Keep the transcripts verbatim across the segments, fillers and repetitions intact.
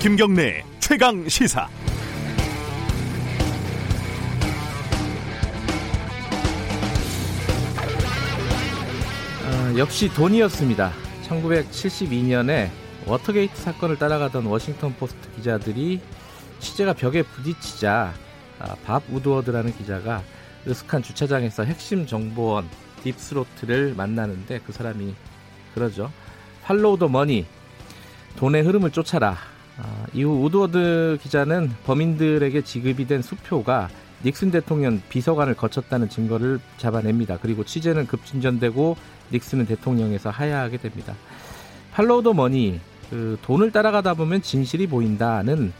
김경래 최강 시사. 어, 역시 돈이었습니다. 천구백칠십이 년에 워터게이트 사건을 따라가던 워싱턴 포스트 기자들이 취재가 벽에 부딪히자 아, 밥 우드워드라는 기자가 으슥한 주차장에서 핵심 정보원 딥스로트를 만나는데 그 사람이 그러죠. 팔로우 더 머니, 돈의 흐름을 쫓아라. 아, 이후 우드워드 기자는 범인들에게 지급이 된 수표가 닉슨 대통령 비서관을 거쳤다는 증거를 잡아냅니다. 그리고 취재는 급진전되고 닉슨은 대통령에서 하야하게 됩니다. 팔로우 더 머니, 그 돈을 따라가다 보면 진실이 보인다는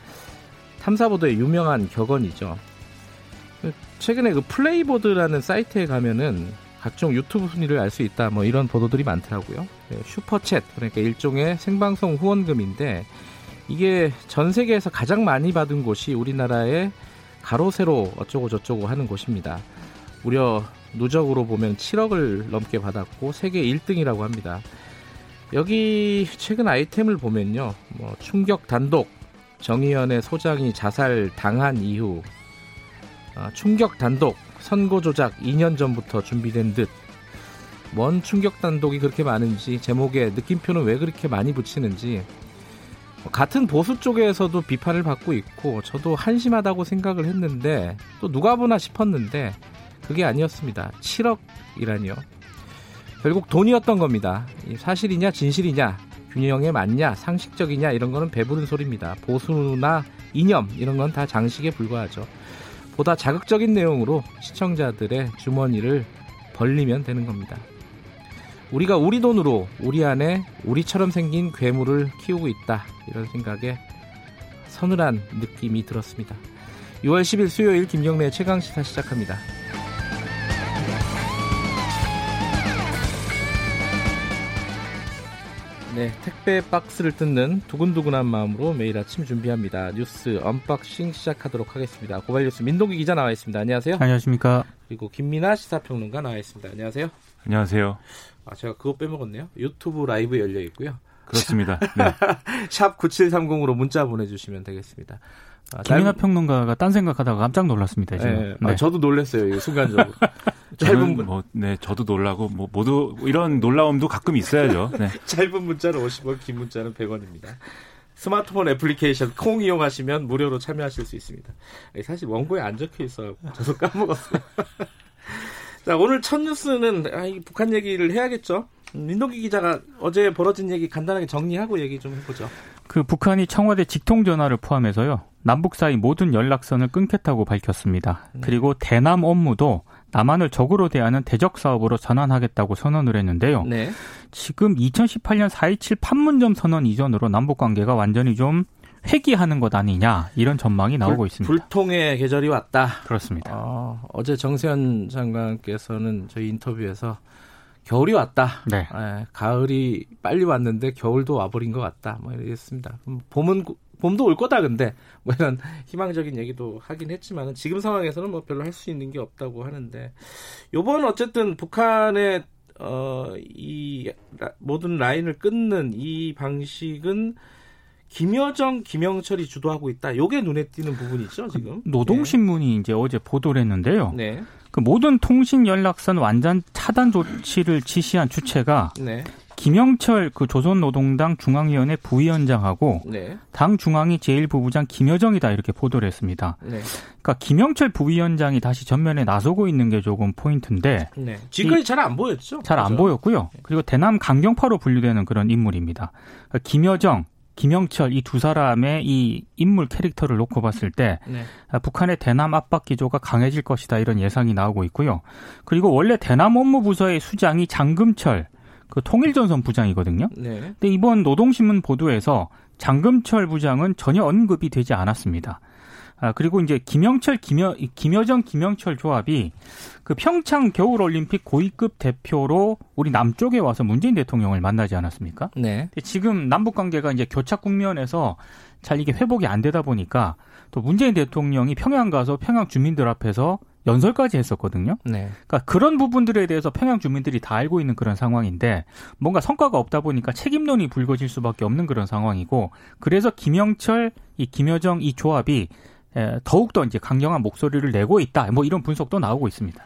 탐사보도의 유명한 격언이죠. 최근에 그 플레이보드라는 사이트에 가면은 각종 유튜브 순위를 알 수 있다, 뭐 이런 보도들이 많더라고요. 슈퍼챗, 그러니까 일종의 생방송 후원금인데 이게 전 세계에서 가장 많이 받은 곳이 우리나라의 가로세로 어쩌고 저쩌고 하는 곳입니다. 무려 누적으로 보면 칠억을 넘게 받았고 세계 일 등이라고 합니다. 여기 최근 아이템을 보면요, 뭐 충격 단독, 정의연의 소장이 자살당한 이후, 아, 충격 단독, 선거 조작 이 년 전부터 준비된 듯. 뭔 충격 단독이 그렇게 많은지, 제목에 느낌표는 왜 그렇게 많이 붙이는지 같은 보수 쪽에서도 비판을 받고 있고, 저도 한심하다고 생각을 했는데 또 누가 보나 싶었는데 그게 아니었습니다. 칠억이라니요. 결국 돈이었던 겁니다. 사실이냐 진실이냐, 균형에 맞냐, 상식적이냐, 이런 거는 배부른 소리입니다. 보수나 이념, 이런 건 다 장식에 불과하죠. 보다 자극적인 내용으로 시청자들의 주머니를 벌리면 되는 겁니다. 우리가 우리 돈으로 우리 안에 우리처럼 생긴 괴물을 키우고 있다, 이런 생각에 서늘한 느낌이 들었습니다. 유월 십일 수요일 김경래의 최강시사 시작합니다. 네, 택배 박스를 뜯는 두근두근한 마음으로 매일 아침 준비합니다. 뉴스 언박싱 시작하도록 하겠습니다. 고발뉴스 민동기 기자 나와 있습니다. 안녕하세요. 안녕하십니까. 그리고 김민아 시사평론가 나와 있습니다. 안녕하세요. 안녕하세요. 아, 제가 그거 빼먹었네요. 유튜브 라이브 열려 있고요. 그렇습니다. 네. 샵 구칠삼공으로 문자 보내주시면 되겠습니다. 아, 김민아 짧은... 평론가가 딴 생각하다가 깜짝 놀랐습니다. 지금. 네. 네. 아, 저도 놀랐어요. 순간적으로. 짧은 분. 뭐, 네, 저도 놀라고, 뭐, 모두, 이런 놀라움도 가끔 있어야죠. 네. 짧은 문자는 오십 원, 긴 문자는 백 원입니다. 스마트폰 애플리케이션 콩 이용하시면 무료로 참여하실 수 있습니다. 사실 원고에 안 적혀 있어요. 저도 까먹었어요. 자, 오늘 첫 뉴스는, 아, 이 북한 얘기를 해야겠죠. 민동기 기자가 어제 벌어진 얘기 간단하게 정리하고 얘기 좀 해보죠. 그 북한이 청와대 직통 전화를 포함해서요, 남북 사이 모든 연락선을 끊겠다고 밝혔습니다. 음. 그리고 대남 업무도 남한을 적으로 대하는 대적 사업으로 전환하겠다고 선언을 했는데요. 네. 지금 이천십팔 년 사 이칠 판문점 선언 이전으로 남북 관계가 완전히 좀 회귀하는 것 아니냐, 이런 전망이 나오고 불, 있습니다. 불통의 계절이 왔다. 그렇습니다. 어, 어제 정세현 장관께서는 저희 인터뷰에서 겨울이 왔다. 네. 에, 가을이 빨리 왔는데 겨울도 와버린 것 같다. 뭐 이랬습니다. 봄은 봄도 올 거다. 근데 뭐 이런 희망적인 얘기도 하긴 했지만 지금 상황에서는 뭐 별로 할 수 있는 게 없다고 하는데, 이번 어쨌든 북한의 어, 이 라, 모든 라인을 끊는 이 방식은 김여정, 김영철이 주도하고 있다. 요게 눈에 띄는 부분이죠, 지금. 노동신문이 네. 이제 어제 보도를 했는데요. 네. 그 모든 통신 연락선 완전 차단 조치를 지시한 주체가 네. 김영철 그 조선노동당 중앙위원회 부위원장하고 네. 당 중앙위 제일 부부장 김여정이다, 이렇게 보도를 했습니다. 네. 그러니까 김영철 부위원장이 다시 전면에 나서고 있는 게 조금 포인트인데 네. 지금까지 잘 안 보였죠? 잘 안 보였고요. 그리고 대남 강경파로 분류되는 그런 인물입니다. 그러니까 김여정, 김영철 이 두 사람의 이 인물 캐릭터를 놓고 봤을 때 네. 북한의 대남 압박 기조가 강해질 것이다, 이런 예상이 나오고 있고요. 그리고 원래 대남 업무 부서의 수장이 장금철 그 통일전선 부장이거든요. 네. 근데 이번 노동신문 보도에서 장금철 부장은 전혀 언급이 되지 않았습니다. 아, 그리고 이제 김영철, 김여, 김여정, 김영철 조합이 그 평창 겨울올림픽 고위급 대표로 우리 남쪽에 와서 문재인 대통령을 만나지 않았습니까? 네. 근데 지금 남북관계가 이제 교착 국면에서 잘 이게 회복이 안 되다 보니까 또 문재인 대통령이 평양 가서 평양 주민들 앞에서 연설까지 했었거든요. 네. 그러니까 그런 부분들에 대해서 평양 주민들이 다 알고 있는 그런 상황인데 뭔가 성과가 없다 보니까 책임론이 불거질 수밖에 없는 그런 상황이고, 그래서 김영철, 이 김여정 이 조합이 더욱더 이제 강경한 목소리를 내고 있다. 뭐 이런 분석도 나오고 있습니다.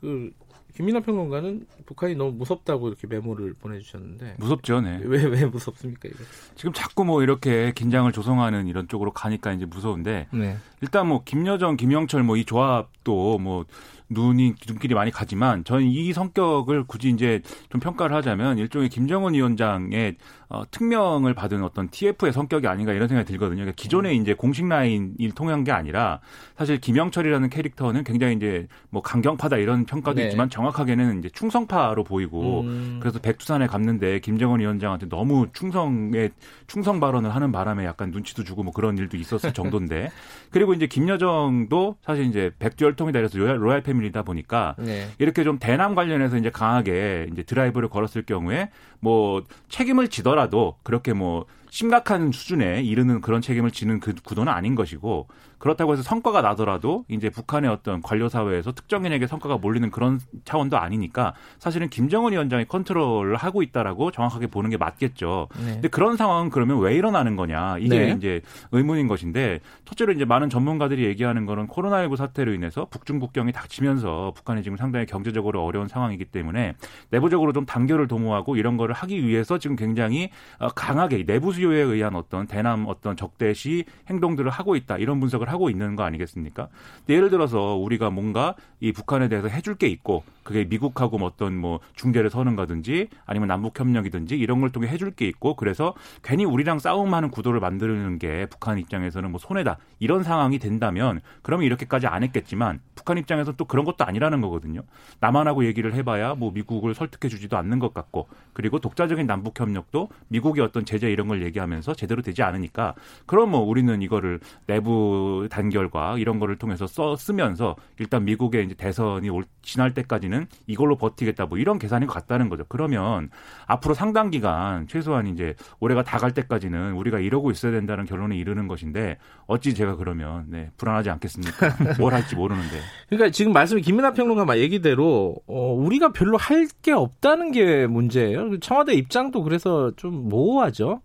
그 김민하 평론가는 북한이 너무 무섭다고 이렇게 메모를 보내주셨는데. 무섭죠, 네. 왜, 왜 무섭습니까, 이거? 지금 자꾸 뭐 이렇게 긴장을 조성하는 이런 쪽으로 가니까 이제 무서운데. 네. 일단 뭐 김여정, 김영철 뭐 이 조합도 뭐 눈이, 눈길이 많이 가지만 저는 이 성격을 굳이 이제 좀 평가를 하자면 일종의 김정은 위원장의 어, 특명을 받은 어떤 티에프의 성격이 아닌가 이런 생각이 들거든요. 그러니까 기존에 이제 공식 라인을 통한 게 아니라 사실 김영철이라는 캐릭터는 굉장히 이제 뭐 강경파다 이런 평가도 네. 있지만 정확하게는 이제 충성파로 보이고 음. 그래서 백두산에 갔는데 김정은 위원장한테 너무 충성의 충성 발언을 하는 바람에 약간 눈치도 주고 뭐 그런 일도 있었을 정도인데 그리고 이제 김여정도 사실 이제 백두혈통이다 이래서 로얄, 로얄 패밀리다 보니까 네. 이렇게 좀 대남 관련해서 이제 강하게 이제 드라이브를 걸었을 경우에 뭐 책임을 지더라도 라도 그렇게 뭐 심각한 수준에 이르는 그런 책임을 지는 그 구도는 아닌 것이고, 그렇다고 해서 성과가 나더라도 이제 북한의 어떤 관료 사회에서 특정인에게 성과가 몰리는 그런 차원도 아니니까 사실은 김정은 위원장이 컨트롤을 하고 있다라고 정확하게 보는 게 맞겠죠. 네. 근데 그런 상황은 그러면 왜 일어나는 거냐 이게 네. 이제 의문인 것인데, 첫째로 이제 많은 전문가들이 얘기하는 거는 코로나십구 사태로 인해서 북중국경이 닥치면서 북한이 지금 상당히 경제적으로 어려운 상황이기 때문에 내부적으로 좀 단결을 도모하고 이런 거를 하기 위해서 지금 굉장히 강하게 내부 수요에 의한 어떤 대남 어떤 적대시 행동들을 하고 있다 이런 분석을 하고 있는 거 아니겠습니까? 근데 예를 들어서 우리가 뭔가 이 북한에 대해서 해줄 게 있고 그게 미국하고 어떤 뭐 중재를 서는가든지 아니면 남북협력이든지 이런 걸 통해 해줄 게 있고, 그래서 괜히 우리랑 싸움하는 구도를 만드는 게 북한 입장에서는 뭐 손해다 이런 상황이 된다면 그러면 이렇게까지 안 했겠지만 북한 입장에서 또 그런 것도 아니라는 거거든요. 남한하고 얘기를 해봐야 뭐 미국을 설득해 주지도 않는 것 같고, 그리고 독자적인 남북협력도 미국의 어떤 제재 이런 걸 얘기하면서 제대로 되지 않으니까 그럼 뭐 우리는 이거를 내부 단결과 이런 거를 통해서 써 쓰면서 일단 미국의 이제 대선이 올, 지날 때까지는 이걸로 버티겠다 뭐 이런 계산인 것 같다는 거죠. 그러면 앞으로 상당 기간 최소한 이제 올해가 다 갈 때까지는 우리가 이러고 있어야 된다는 결론에 이르는 것인데 어찌 제가 그러면 네, 불안하지 않겠습니까? 뭘 할지 모르는데. 그러니까 지금 말씀이 김민하 평론가 얘기대로 어, 우리가 별로 할 게 없다는 게 문제예요. 청와대 입장도 그래서 좀 모호하죠.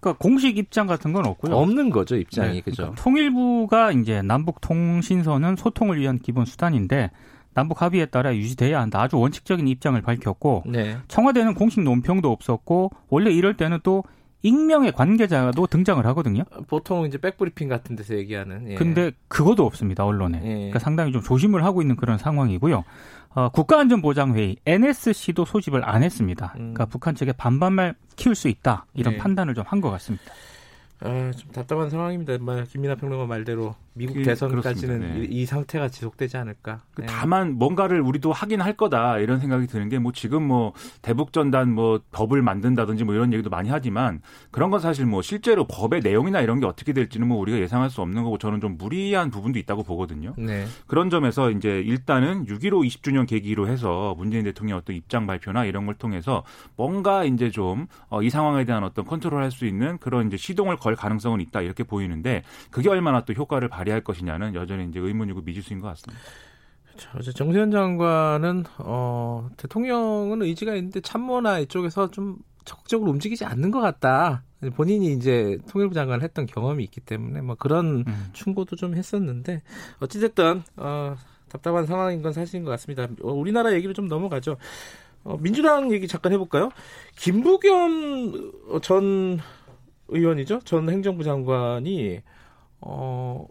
그러니까 공식 입장 같은 건 없고요. 없는 거죠, 입장이. 네, 그죠. 그러니까 통일부가 이제 남북 통신선은 소통을 위한 기본 수단인데 남북 합의에 따라 유지돼야 한다. 아주 원칙적인 입장을 밝혔고 네. 청와대는 공식 논평도 없었고, 원래 이럴 때는 또 익명의 관계자도 등장을 하거든요. 보통 이제 백브리핑 같은 데서 얘기하는. 예. 근데 그것도 없습니다, 언론에. 예. 그러니까 상당히 좀 조심을 하고 있는 그런 상황이고요. 어, 국가안전보장회의 엔에스씨도 소집을 안 했습니다. 그러니까 음. 북한 측에 반반말 키울 수 있다 이런 네. 판단을 좀 한 것 같습니다. 아, 좀 답답한 상황입니다. 김민하 평론가 말대로 미국 일, 대선까지는 네. 이, 이 상태가 지속되지 않을까. 네. 다만 뭔가를 우리도 하긴 할 거다 이런 생각이 드는 게, 뭐 지금 뭐 대북전단 뭐 법을 만든다든지 뭐 이런 얘기도 많이 하지만 그런 건 사실 뭐 실제로 법의 내용이나 이런 게 어떻게 될지는 뭐 우리가 예상할 수 없는 거고 저는 좀 무리한 부분도 있다고 보거든요. 네. 그런 점에서 이제 일단은 육점일오 이십 주년 계기로 해서 문재인 대통령의 어떤 입장 발표나 이런 걸 통해서 뭔가 이제 좀 이 상황에 대한 어떤 컨트롤할 수 있는 그런 이제 시동을 걸 가능성은 있다 이렇게 보이는데 그게 얼마나 또 효과를 발휘할 것이냐는 여전히 이제 의문이고 미지수인 것 같습니다. 그렇죠. 정세현 장관은 어, 대통령은 의지가 있는데 참모나 이쪽에서 좀 적극적으로 움직이지 않는 것 같다. 본인이 이제 통일부 장관을 했던 경험이 있기 때문에 뭐 그런 음. 충고도 좀 했었는데 어찌됐든 어, 답답한 상황인 건 사실인 것 같습니다. 우리나라 얘기로 좀 넘어가죠. 어, 민주당 얘기 잠깐 해볼까요? 김부겸 전 의원이죠. 전 행정부 장관이 어,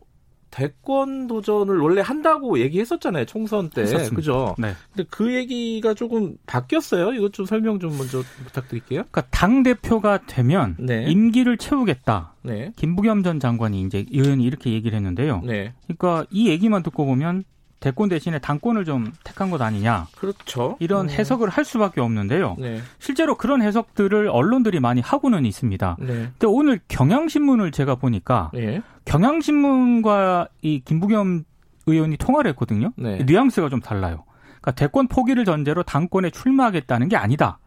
대권 도전을 원래 한다고 얘기했었잖아요. 총선 때. 했었습니다. 그죠? 네. 근데 그 얘기가 조금 바뀌었어요. 이것 좀 설명 좀 먼저 부탁드릴게요. 그러니까 당 대표가 되면 네. 임기를 채우겠다. 네. 김부겸 전 장관이 이제 의원이 이렇게 얘기를 했는데요. 네. 그러니까 이 얘기만 듣고 보면 대권 대신에 당권을 좀 택한 것 아니냐. 그렇죠. 이런 음. 해석을 할 수밖에 없는데요. 네. 실제로 그런 해석들을 언론들이 많이 하고는 있습니다. 네. 근데 오늘 경향신문을 제가 보니까 네. 경향신문과 이 김부겸 의원이 통화를 했거든요. 네. 뉘앙스가 좀 달라요. 그러니까 대권 포기를 전제로 당권에 출마하겠다는 게 아니다.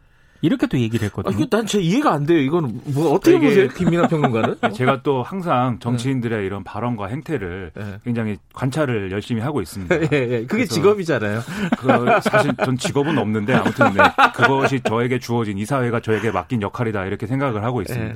이렇게 또 얘기를 했거든요. 아, 난 제 이해가 안 돼요. 이건 뭐 어떻게 보세요, 김민하 평론가는? 제가 또 항상 정치인들의 이런 발언과 행태를 네. 굉장히 관찰을 열심히 하고 있습니다. 예, 예. 그게 직업이잖아요. 그 사실 전 직업은 없는데 아무튼 네, 그것이 저에게 주어진 이 사회가 저에게 맡긴 역할이다 이렇게 생각을 하고 있습니다. 예.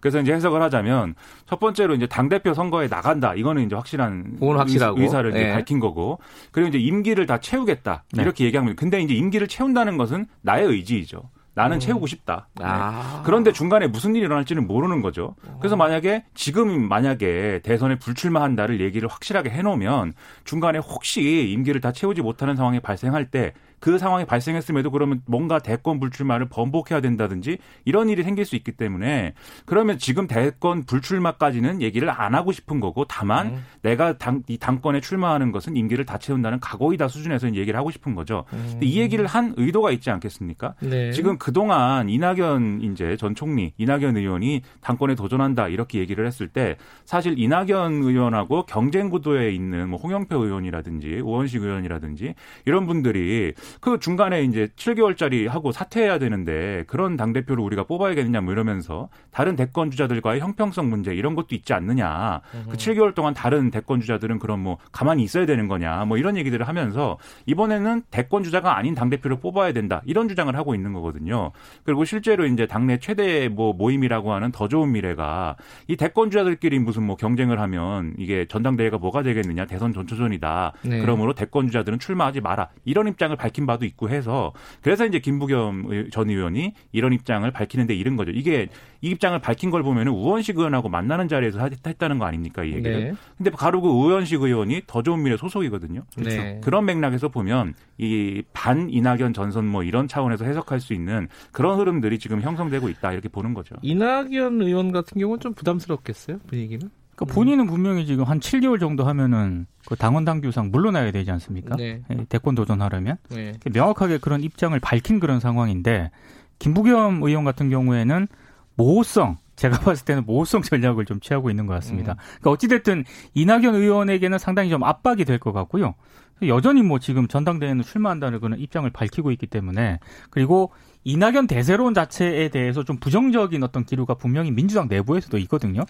그래서 이제 해석을 하자면 첫 번째로 이제 당대표 선거에 나간다. 이거는 이제 확실한 확실하고. 의사를 이제 예. 밝힌 거고. 그리고 이제 임기를 다 채우겠다. 네. 이렇게 얘기하면 근데 이제 임기를 채운다는 것은 나의 의지이죠. 나는 음. 채우고 싶다. 아. 네. 그런데 중간에 무슨 일이 일어날지는 모르는 거죠. 그래서 만약에 지금 만약에 대선에 불출마한다를 얘기를 확실하게 해놓으면 중간에 혹시 임기를 다 채우지 못하는 상황이 발생할 때 그 상황이 발생했음에도 그러면 뭔가 대권 불출마를 번복해야 된다든지 이런 일이 생길 수 있기 때문에 그러면 지금 대권 불출마까지는 얘기를 안 하고 싶은 거고 다만 음. 내가 당, 이 당권에 출마하는 것은 임기를 다 채운다는 각오이다 수준에서 얘기를 하고 싶은 거죠. 음. 근데 이 얘기를 한 의도가 있지 않겠습니까? 네. 지금 그동안 이낙연 이제 전 총리, 이낙연 의원이 당권에 도전한다 이렇게 얘기를 했을 때 사실 이낙연 의원하고 경쟁 구도에 있는 뭐 홍영표 의원이라든지 우원식 의원이라든지 이런 분들이 그 중간에 이제 칠 개월짜리 하고 사퇴해야 되는데 그런 당대표를 우리가 뽑아야겠느냐 뭐 이러면서 다른 대권 주자들과의 형평성 문제 이런 것도 있지 않느냐. 그 칠 개월 동안 다른 대권 주자들은 그럼 뭐 가만히 있어야 되는 거냐 뭐 이런 얘기들을 하면서 이번에는 대권 주자가 아닌 당대표를 뽑아야 된다. 이런 주장을 하고 있는 거거든요. 그리고 실제로 이제 당내 최대 뭐 모임이라고 하는 더 좋은 미래가 이 대권 주자들끼리 무슨 뭐 경쟁을 하면 이게 전당대회가 뭐가 되겠느냐. 대선 전초전이다. 네. 그러므로 대권 주자들은 출마하지 마라. 이런 입장을 밝혔습니다. 밝힌 바도 있고 해서 그래서 이제 김부겸 전 의원이 이런 입장을 밝히는 데 이른 거죠. 이게 이 입장을 밝힌 걸 보면 우원식 의원하고 만나는 자리에서 했다는 거 아닙니까 이 얘기를. 네. 근데 바로 그 우원식 의원이 더 좋은 미래 소속이거든요. 그렇죠. 네. 그런 맥락에서 보면 이 반 이낙연 전선 뭐 이런 차원에서 해석할 수 있는 그런 흐름들이 지금 형성되고 있다 이렇게 보는 거죠. 이낙연 의원 같은 경우는 좀 부담스럽겠어요 분위기는? 그러니까 본인은 분명히 지금 한 칠 개월 정도 하면은 그 당원 당규상 물러나야 되지 않습니까? 네. 대권 도전하려면 네. 명확하게 그런 입장을 밝힌 그런 상황인데 김부겸 의원 같은 경우에는 모호성 제가 봤을 때는 모호성 전략을 좀 취하고 있는 것 같습니다. 음. 그러니까 어찌됐든 이낙연 의원에게는 상당히 좀 압박이 될 것 같고요. 여전히 뭐 지금 전당대회는 출마한다는 그런 입장을 밝히고 있기 때문에 그리고 이낙연 대세론 자체에 대해서 좀 부정적인 어떤 기류가 분명히 민주당 내부에서도 있거든요.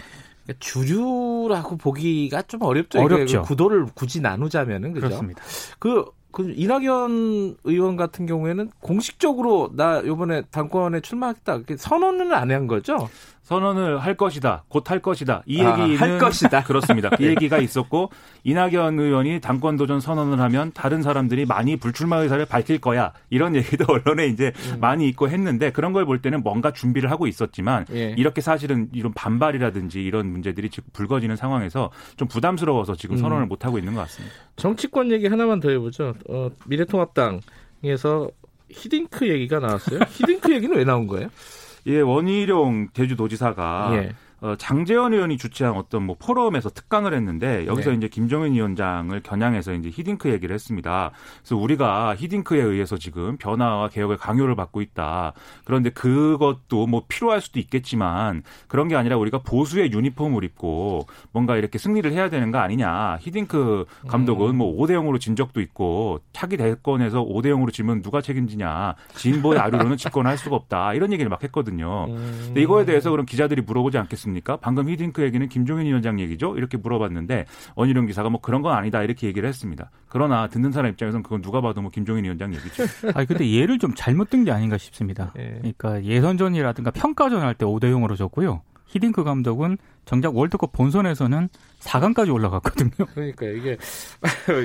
주류라고 보기가 좀 어렵죠. 어렵죠. 구도를 굳이 나누자면은 그죠? 그렇습니다. 그, 그 이낙연 의원 같은 경우에는 공식적으로 나 이번에 당권에 출마하겠다 선언은 안 한 거죠? 선언을 할 것이다. 곧 할 것이다. 이 아, 얘기는 할 것이다. 그렇습니다. 이 얘기가 있었고 이낙연 의원이 당권 도전 선언을 하면 다른 사람들이 많이 불출마 의사를 밝힐 거야. 이런 얘기도 언론에 이제 음. 많이 있고 했는데 그런 걸 볼 때는 뭔가 준비를 하고 있었지만 예. 이렇게 사실은 이런 반발이라든지 이런 문제들이 지금 불거지는 상황에서 좀 부담스러워서 지금 선언을 음. 못 하고 있는 것 같습니다. 정치권 얘기 하나만 더 해보죠. 어, 미래통합당에서 히딩크 얘기가 나왔어요. 히딩크 얘기는 왜 나온 거예요? 예, 원희룡 대주도지사가 예. 어, 장제원 의원이 주최한 어떤 뭐 포럼에서 특강을 했는데 여기서 네. 이제 김종인 위원장을 겨냥해서 이제 히딩크 얘기를 했습니다. 그래서 우리가 히딩크에 의해서 지금 변화와 개혁의 강요를 받고 있다. 그런데 그것도 뭐 필요할 수도 있겠지만 그런 게 아니라 우리가 보수의 유니폼을 입고 뭔가 이렇게 승리를 해야 되는 거 아니냐. 히딩크 감독은 음. 뭐 오 대 영으로 진 적도 있고 차기 대권에서 오 대 영으로 지면 누가 책임지냐. 진보의 아류로는 집권할 수가 없다. 이런 얘기를 막 했거든요. 음. 근데 이거에 대해서 그럼 기자들이 물어보지 않겠습니까? 방금 히딩크 얘기는 김종인 위원장 얘기죠? 이렇게 물어봤는데 원희룡 기사가 뭐 그런 건 아니다 이렇게 얘기를 했습니다. 그러나 듣는 사람 입장에서는 그건 누가 봐도 뭐 김종인 위원장 얘기죠. 아니 근데 얘를 좀 잘못 든 게 아닌가 싶습니다. 그러니까 예선전이라든가 평가전 할 때 오 대 영으로 졌고요. 히딩크 감독은 정작 월드컵 본선에서는 사 강까지 올라갔거든요. 그러니까 이게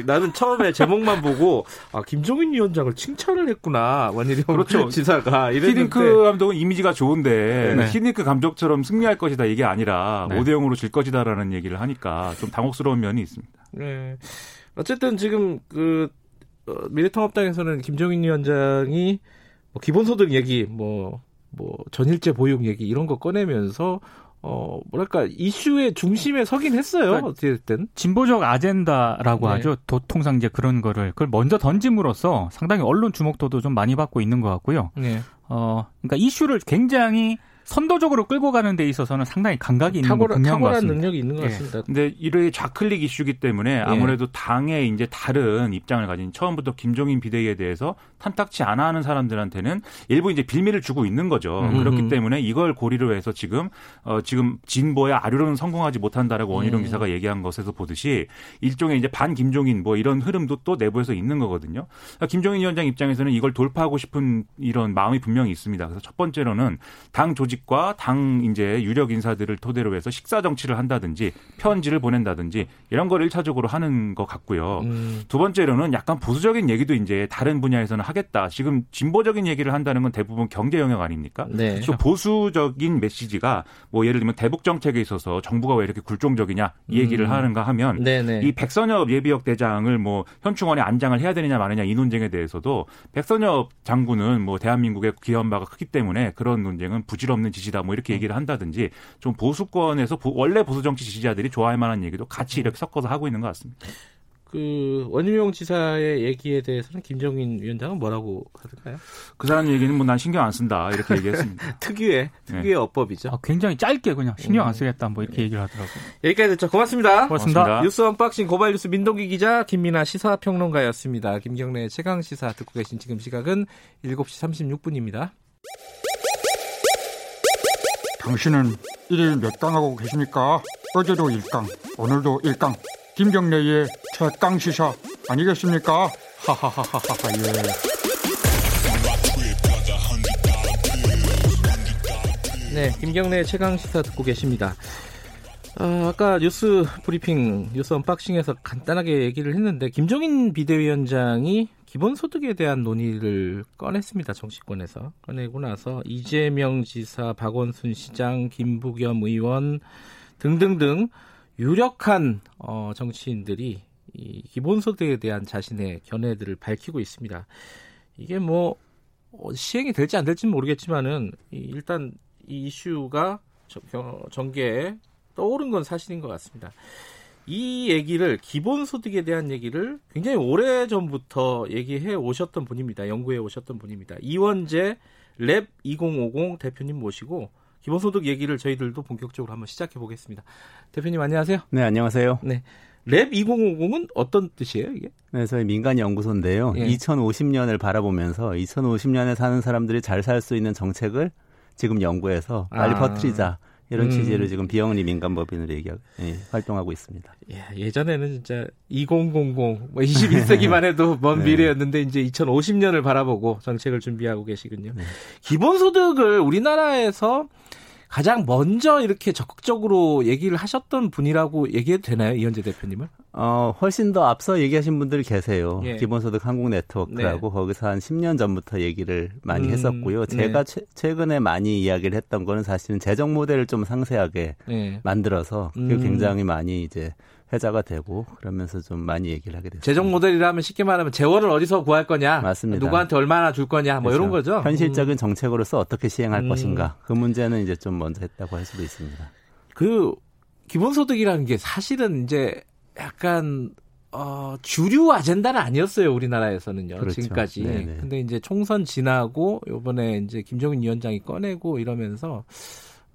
나는 처음에 제목만 보고 아 김종인 위원장을 칭찬을 했구나. 원희룡 그렇죠. 지사가. 히딩크 감독은 이미지가 좋은데 네. 히딩크 감독처럼 승리할 것이다 이게 아니라 네. 오 대 영으로 질 것이다라는 얘기를 하니까 좀 당혹스러운 면이 있습니다. 네. 어쨌든 지금 그 미래통합당에서는 김종인 위원장이 뭐 기본소득 얘기 뭐 뭐 전일제 보육 얘기 이런 거 꺼내면서 어 뭐랄까 이슈의 중심에 서긴 했어요. 그러니까 어쨌든 진보적 아젠다라고 네. 하죠. 도통상 이제 그런 거를 그걸 먼저 던짐으로써 상당히 언론 주목도도 좀 많이 받고 있는 것 같고요. 네. 어 그러니까 이슈를 굉장히 선도적으로 끌고 가는 데 있어서는 상당히 감각이 있는 거 분명한 것 같습니다. 탁월한 능력이 있는 것 같습니다. 그런데 예. 이런 좌클릭 이슈기 때문에 아무래도 예. 당의 이제 다른 입장을 가진 처음부터 김종인 비대위에 대해서 탄탁치 않아 하는 사람들한테는 일부 이제 빌미를 주고 있는 거죠. 음. 그렇기 때문에 이걸 고리로 해서 지금 어, 지금 진보의 아류로는 성공하지 못한다라고 원희룡 음. 기사가 얘기한 것에서 보듯이 일종의 이제 반 김종인 뭐 이런 흐름도 또 내부에서 있는 거거든요. 그러니까 김종인 위원장 입장에서는 이걸 돌파하고 싶은 이런 마음이 분명히 있습니다. 그래서 첫 번째로는 당 조직 과 당 이제 유력 인사들을 토대로 해서 식사 정치를 한다든지 편지를 보낸다든지 이런 걸 일차적으로 하는 것 같고요. 음. 두 번째로는 약간 보수적인 얘기도 이제 다른 분야에서는 하겠다. 지금 진보적인 얘기를 한다는 건 대부분 경제 영역 아닙니까? 네. 또 보수적인 메시지가 뭐 예를 들면 대북 정책에 있어서 정부가 왜 이렇게 굴종적이냐 이 얘기를 음. 하는가 하면 네네. 이 백선엽 예비역 대장을 뭐 현충원에 안장을 해야 되느냐 마느냐 이 논쟁에 대해서도 백선엽 장군은 뭐 대한민국의 기여한 바가 크기 때문에 그런 논쟁은 부질없는 지지다 뭐 이렇게 얘기를 한다든지 좀 보수권에서 보, 원래 보수 정치 지지자들이 좋아할 만한 얘기도 같이 이렇게 섞어서 하고 있는 것 같습니다. 그 원희룡 지사의 얘기에 대해서는 김종인 위원장은 뭐라고 하던가요? 그 사람 얘기는 뭐 난 신경 안 쓴다 이렇게 얘기했습니다. 특유의 특유의 네. 어법이죠. 아, 굉장히 짧게 그냥 신경 안 쓰겠다 뭐 이렇게 네. 얘기를 하더라고요. 여기까지 듣죠. 고맙습니다. 고맙습니다. 고맙습니다. 뉴스 언박싱 고발 뉴스 민동기 기자 김민아 시사평론가였습니다. 김경래 최강 시사 듣고 계신 지금 시각은 일곱 시 삼십육 분입니다. 당신은 일일 몇 강하고 계십니까? 어제도 일 강, 오늘도 일 강. 김경래의 최강 시사 아니겠습니까? 하하하하하. 예. 네, 김경래의 최강 시사 듣고 계십니다. 아, 아까 뉴스 브리핑, 뉴스 언박싱에서 간단하게 얘기를 했는데 김종인 비대위원장이 기본소득에 대한 논의를 꺼냈습니다. 정치권에서. 꺼내고 나서 이재명 지사, 박원순 시장, 김부겸 의원 등등등 유력한 어, 정치인들이 이 기본소득에 대한 자신의 견해들을 밝히고 있습니다. 이게 뭐 시행이 될지 안 될지는 모르겠지만은 일단 이 이슈가 전개에 떠오른 건 사실인 것 같습니다. 이 얘기를 기본소득에 대한 얘기를 굉장히 오래전부터 얘기해 오셨던 분입니다. 연구해 오셨던 분입니다. 이원재 랩이공오공 대표님 모시고 기본소득 얘기를 저희들도 본격적으로 한번 시작해 보겠습니다. 대표님 안녕하세요. 네, 안녕하세요. 네. 랩이공오공은 어떤 뜻이에요, 이게? 네, 저희 민간 연구소인데요. 예. 이천오십 년을 바라보면서 이천오십 년에 사는 사람들이 잘 살 수 있는 정책을 지금 연구해서 빨리 아. 퍼뜨리자. 이런 음. 취지로 지금 비영리 민간법인으로 얘기하고 예, 활동하고 있습니다. 예, 예전에는 진짜 이천백, 뭐 이십일 세기만 해도 먼 네. 미래였는데 이제 이천오십 년을 바라보고 정책을 준비하고 계시군요. 네. 기본소득을 우리나라에서 가장 먼저 이렇게 적극적으로 얘기를 하셨던 분이라고 얘기해도 되나요? 이현재 대표님은? 어, 훨씬 더 앞서 얘기하신 분들이 계세요. 예. 기본소득 한국 네트워크라고 네. 거기서 한 십 년 전부터 얘기를 많이 음, 했었고요. 제가 네. 최, 최근에 많이 이야기를 했던 거는 사실은 재정 모델을 좀 상세하게 네. 만들어서 그게 음. 굉장히 많이 이제 회자가 되고 그러면서 좀 많이 얘기를 하게 됐습니다. 재정 모델이라면 쉽게 말하면 재원을 어디서 구할 거냐, 맞습니다. 누구한테 얼마나 줄 거냐, 뭐 그렇죠. 이런 거죠. 현실적인 음. 정책으로서 어떻게 시행할 음. 것인가 그 문제는 이제 좀 먼저 했다고 할 수도 있습니다. 그 기본소득이라는 게 사실은 이제 약간 어, 주류 아젠다는 아니었어요 우리나라에서는요 그렇죠. 지금까지. 네네. 근데 이제 총선 지나고 이번에 이제 김종인 위원장이 꺼내고 이러면서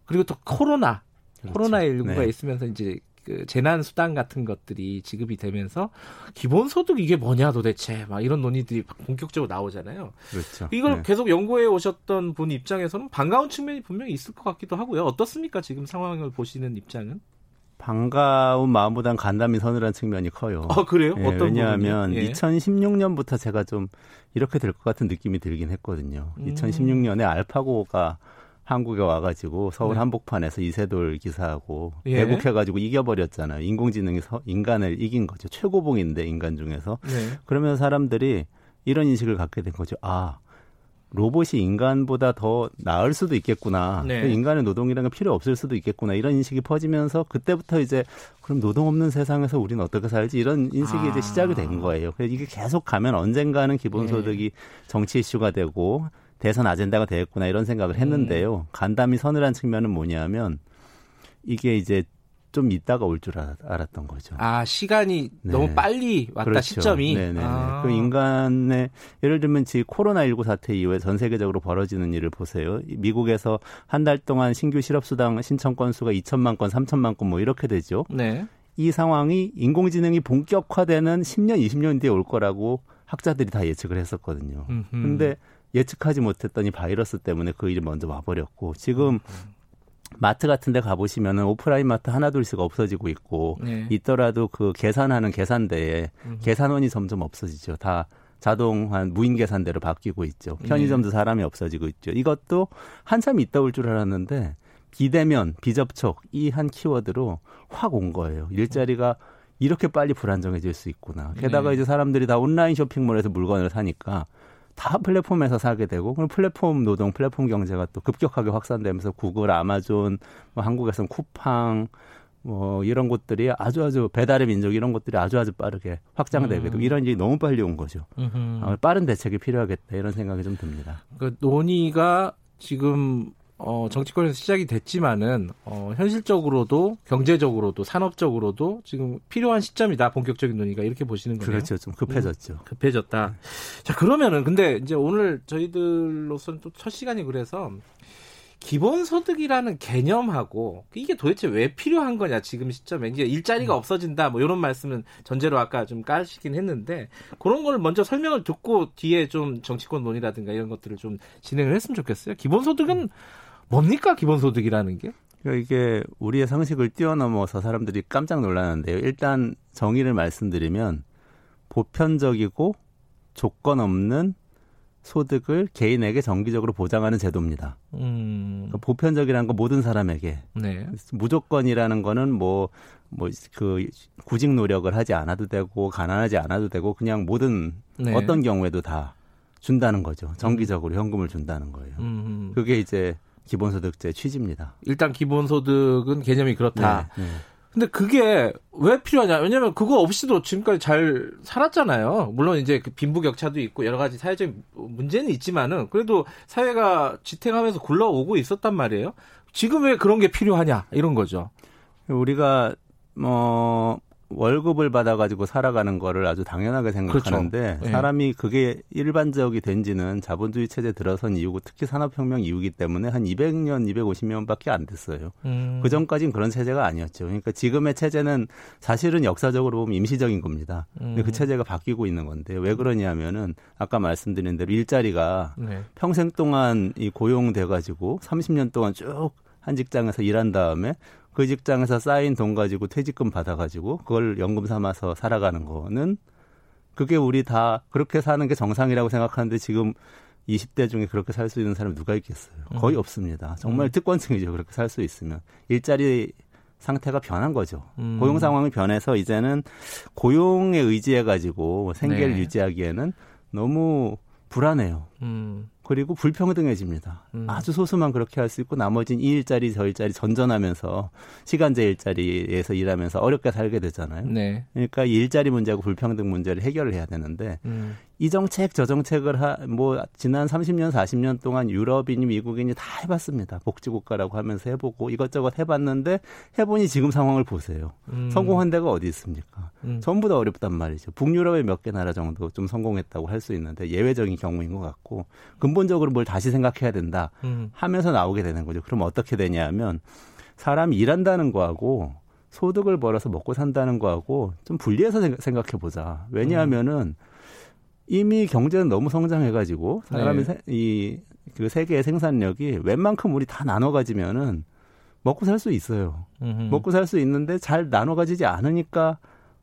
그리고 또 코로나 그렇죠. 코로나십구가 네. 있으면서 이제. 그 재난 수당 같은 것들이 지급이 되면서 기본소득 이게 뭐냐 도대체 막 이런 논의들이 본격적으로 나오잖아요. 그렇죠. 이걸 네. 계속 연구해 오셨던 분 입장에서는 반가운 측면이 분명히 있을 것 같기도 하고요. 어떻습니까? 지금 상황을 보시는 입장은? 반가운 마음보단 간담이 서늘한 측면이 커요. 아, 그래요? 예, 어떤 왜냐하면 예. 이천십육 년부터 제가 좀 이렇게 될 것 같은 느낌이 들긴 했거든요. 음. 이천십육 년에 알파고가 한국에 와가지고 서울 네. 한복판에서 이세돌 기사하고 예. 대국해가지고 이겨버렸잖아요. 인공지능이 서, 인간을 이긴 거죠. 최고봉인데 인간 중에서. 네. 그러면서 사람들이 이런 인식을 갖게 된 거죠. 아, 로봇이 인간보다 더 나을 수도 있겠구나. 네. 인간의 노동이라는 게 필요 없을 수도 있겠구나. 이런 인식이 퍼지면서 그때부터 이제 그럼 노동 없는 세상에서 우리는 어떻게 살지 이런 인식이 아. 이제 시작이 된 거예요. 그래서 이게 계속 가면 언젠가는 기본소득이 네. 정치 이슈가 되고 대선 아젠다가 되겠구나 이런 생각을 했는데요. 음. 간담이 서늘한 측면은 뭐냐면 이게 이제 좀 있다가 올 줄 알았던 거죠. 아, 시간이 네. 너무 빨리 왔다, 그렇죠. 시점이. 네네. 아. 그 인간의, 예를 들면 지금 코로나십구 사태 이후에 전 세계적으로 벌어지는 일을 보세요. 미국에서 한 달 동안 신규 실업수당 신청 건수가 이천만 건, 삼천만 건 뭐 이렇게 되죠. 네. 이 상황이 인공지능이 본격화되는 십 년, 이십 년 뒤에 올 거라고 학자들이 다 예측을 했었거든요. 그런데 예측하지 못했더니 바이러스 때문에 그 일이 먼저 와버렸고, 지금 음흠. 마트 같은 데 가보시면 오프라인 마트 하나둘씩 없어지고 있고, 네. 있더라도 그 계산하는 계산대에 음흠. 계산원이 점점 없어지죠. 다 자동한 무인 계산대로 바뀌고 있죠. 편의점도 네. 사람이 없어지고 있죠. 이것도 한참 있다 올 줄 알았는데 비대면, 비접촉 이 한 키워드로 확 온 거예요. 일자리가 이렇게 빨리 불안정해질 수 있구나. 게다가 네. 이제 사람들이 다 온라인 쇼핑몰에서 물건을 사니까 다 플랫폼에서 사게 되고, 그럼 플랫폼 노동, 플랫폼 경제가 또 급격하게 확산되면서 구글, 아마존, 뭐 한국에서는 쿠팡, 뭐 이런 곳들이 아주 아주 배달의 민족 이런 것들이 아주 아주 빠르게 확장되게 되고 음. 이런 일이 너무 빨리 온 거죠. 아, 빠른 대책이 필요하겠다 이런 생각이 좀 듭니다. 그 논의가 지금 어, 정치권에서 시작이 됐지만은 어, 현실적으로도 경제적으로도 산업적으로도 지금 필요한 시점이다, 본격적인 논의가, 이렇게 보시는 거예요? 그렇죠, 좀 급해졌죠. 음, 급해졌다. 네. 자, 그러면은 근데 이제 오늘 저희들로서는 또 첫 시간이 그래서 기본소득이라는 개념하고 이게 도대체 왜 필요한 거냐, 지금 시점에 이제 일자리가 음. 없어진다 뭐 이런 말씀은 전제로 아까 좀 까시긴 했는데, 그런 걸 먼저 설명을 듣고 뒤에 좀 정치권 논의라든가 이런 것들을 좀 진행을 했으면 좋겠어요. 기본소득은 음. 뭡니까, 기본소득이라는 게? 그러니까 이게 우리의 상식을 뛰어넘어서 사람들이 깜짝 놀라는데요. 일단 정의를 말씀드리면, 보편적이고 조건 없는 소득을 개인에게 정기적으로 보장하는 제도입니다. 음. 그러니까 보편적이라는 건 모든 사람에게. 네. 무조건이라는 거는 뭐, 뭐, 그, 구직 노력을 하지 않아도 되고, 가난하지 않아도 되고, 그냥 모든 네. 어떤 경우에도 다 준다는 거죠. 정기적으로 음. 현금을 준다는 거예요. 음흠. 그게 이제 기본소득제 취지입니다. 일단 기본소득은 개념이 그렇다. 네, 네. 근데 그게 왜 필요하냐? 왜냐하면 그거 없이도 지금까지 잘 살았잖아요. 물론 이제 그 빈부격차도 있고 여러 가지 사회적인 문제는 있지만은 그래도 사회가 지탱하면서 굴러오고 있었단 말이에요. 지금 왜 그런 게 필요하냐? 이런 거죠. 우리가 뭐 월급을 받아가지고 살아가는 거를 아주 당연하게 생각하는데, 그렇죠. 네. 사람이 그게 일반적이 된 지는 자본주의 체제 들어선 이후고 특히 산업혁명 이후이기 때문에 한 이백 년, 이백오십 년밖에 안 됐어요. 음. 그전까지는 그런 체제가 아니었죠. 그러니까 지금의 체제는 사실은 역사적으로 보면 임시적인 겁니다. 음. 근데 그 체제가 바뀌고 있는 건데, 왜 그러냐 하면은 아까 말씀드린 대로 일자리가 네. 평생 동안 이 고용돼가지고 삼십 년 동안 쭉 한 직장에서 일한 다음에 그 직장에서 쌓인 돈 가지고 퇴직금 받아가지고 그걸 연금 삼아서 살아가는 거는, 그게 우리 다 그렇게 사는 게 정상이라고 생각하는데 지금 이십 대 중에 그렇게 살 수 있는 사람이 누가 있겠어요? 거의 음. 없습니다. 정말 음. 특권층이죠. 그렇게 살 수 있으면. 일자리 상태가 변한 거죠. 음. 고용 상황이 변해서 이제는 고용에 의지해가지고 생계를 네. 유지하기에는 너무 불안해요. 음. 그리고 불평등해집니다. 음. 아주 소수만 그렇게 할 수 있고 나머지는 이 일자리 저 일자리 전전하면서 시간제 일자리에서 일하면서 어렵게 살게 되잖아요. 네. 그러니까 이 일자리 문제하고 불평등 문제를 해결을 해야 되는데 음. 이 정책 저 정책을 하, 뭐 지난 삼십 년 사십 년 동안 유럽인이 미국인이 다 해봤습니다. 복지국가라고 하면서 해보고 이것저것 해봤는데 해보니 지금 상황을 보세요. 음. 성공한 데가 어디 있습니까? 음. 전부 다 어렵단 말이죠. 북유럽의 몇 개 나라 정도 좀 성공했다고 할 수 있는데 예외적인 경우인 것 같고, 근본적으로 뭘 다시 생각해야 된다 음. 하면서 나오게 되는 거죠. 그럼 어떻게 되냐 하면, 사람이 일한다는 거하고 소득을 벌어서 먹고 산다는 거하고 좀 분리해서 생각해보자. 왜냐하면은 이미 경제는 너무 성장해가지고 사람의 네. 이 그 세계의 생산력이 웬만큼 우리 다 나눠 가지면은 먹고 살 수 있어요. 음흠. 먹고 살 수 있는데 잘 나눠 가지지 않으니까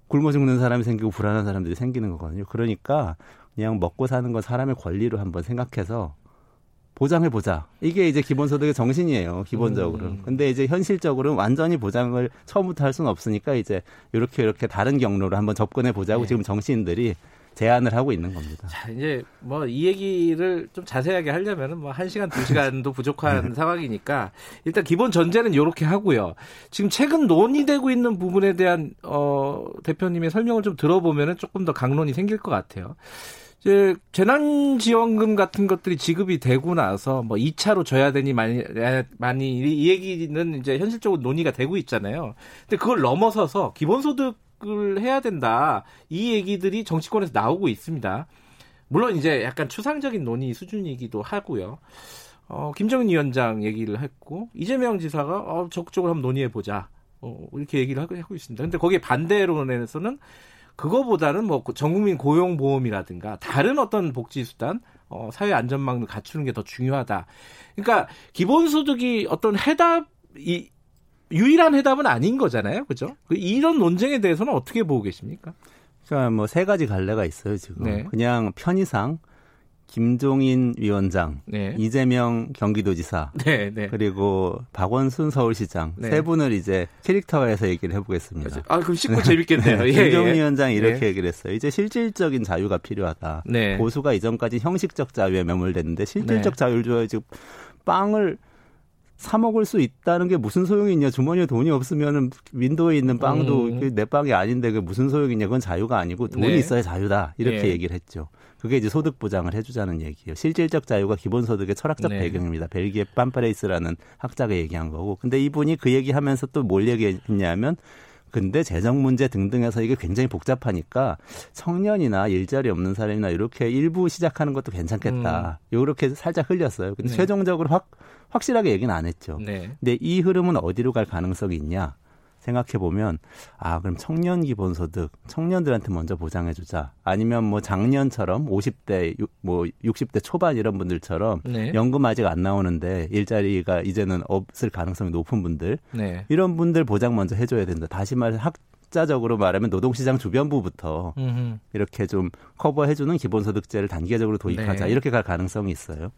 굶어 죽는 사람이 생기고 불안한 사람들이 생기는 거거든요. 그러니까 그냥 먹고 사는 건 사람의 권리로 한번 생각해서 보장해보자. 이게 이제 기본소득의 정신이에요, 기본적으로. 음. 근데 이제 현실적으로는 완전히 보장을 처음부터 할 수는 없으니까 이제 이렇게 이렇게 다른 경로로 한번 접근해보자고 네. 지금 정치인들이 제안을 하고 있는 겁니다. 자, 이제 뭐 이 얘기를 좀 자세하게 하려면은 뭐 한 시간, 두 시간도 부족한 네. 상황이니까 일단 기본 전제는 이렇게 하고요. 지금 최근 논의되고 있는 부분에 대한 어, 대표님의 설명을 좀 들어보면은 조금 더 강론이 생길 것 같아요. 이제 재난지원금 같은 것들이 지급이 되고 나서 뭐 이 차로 줘야 되니 많이 많이 이 얘기는 이제 현실적으로 논의가 되고 있잖아요. 근데 그걸 넘어서서 기본소득을 해야 된다, 이 얘기들이 정치권에서 나오고 있습니다. 물론 이제 약간 추상적인 논의 수준이기도 하고요. 어, 김종인 위원장 얘기를 했고 이재명 지사가 어, 적극적으로 한번 논의해보자, 어, 이렇게 얘기를 하고 있습니다. 근데 거기에 반대론에서는 그거보다는 뭐 전국민 고용보험이라든가 다른 어떤 복지수단, 어, 사회 안전망을 갖추는 게 더 중요하다. 그러니까 기본소득이 어떤 해답, 이, 유일한 해답은 아닌 거잖아요, 그죠? 이런 논쟁에 대해서는 어떻게 보고 계십니까? 그러니까 뭐 세 가지 갈래가 있어요 지금. 네. 그냥 편의상 김종인 위원장, 네. 이재명 경기도지사, 네, 네. 그리고 박원순 서울시장, 네. 세 분을 이제 캐릭터화해서 얘기를 해보겠습니다. 아, 그럼 쉽고 재밌겠네요. 네. 예, 김종인 예. 위원장이 이렇게 예. 얘기를 했어요. 이제 실질적인 자유가 필요하다. 네. 보수가 이전까지 형식적 자유에 매몰됐는데 실질적 네. 자유를 줘야 지금 빵을 사 먹을 수 있다는 게 무슨 소용이 있냐. 주머니에 돈이 없으면 윈도우에 있는 빵도 음. 내 빵이 아닌데 그게 무슨 소용이 있냐. 그건 자유가 아니고 돈이 네. 있어야 자유다. 이렇게 네. 얘기를 했죠. 그게 이제 소득 보장을 해주자는 얘기예요. 실질적 자유가 기본소득의 철학적 네. 배경입니다. 벨기에 팜파레이스라는 학자가 얘기한 거고. 근데 이분이 그 얘기하면서 또 뭘 얘기했냐면 근데 재정 문제 등등해서 이게 굉장히 복잡하니까 청년이나 일자리 없는 사람이나 이렇게 일부 시작하는 것도 괜찮겠다. 음. 이렇게 살짝 흘렸어요. 근데 네. 최종적으로 확, 확실하게 얘기는 안 했죠. 네. 근데 이 흐름은 어디로 갈 가능성이 있냐 생각해보면, 아, 그럼 청년 기본소득, 청년들한테 먼저 보장해주자. 아니면 뭐 작년처럼 오십 대, 뭐 육십 대 초반 이런 분들처럼 네. 연금 아직 안 나오는데 일자리가 이제는 없을 가능성이 높은 분들, 네. 이런 분들 보장 먼저 해줘야 된다. 다시 말해 학자적으로 말하면 노동시장 주변부부터 음흠. 이렇게 좀 커버해주는 기본소득제를 단계적으로 도입하자. 네. 이렇게 갈 가능성이 있어요.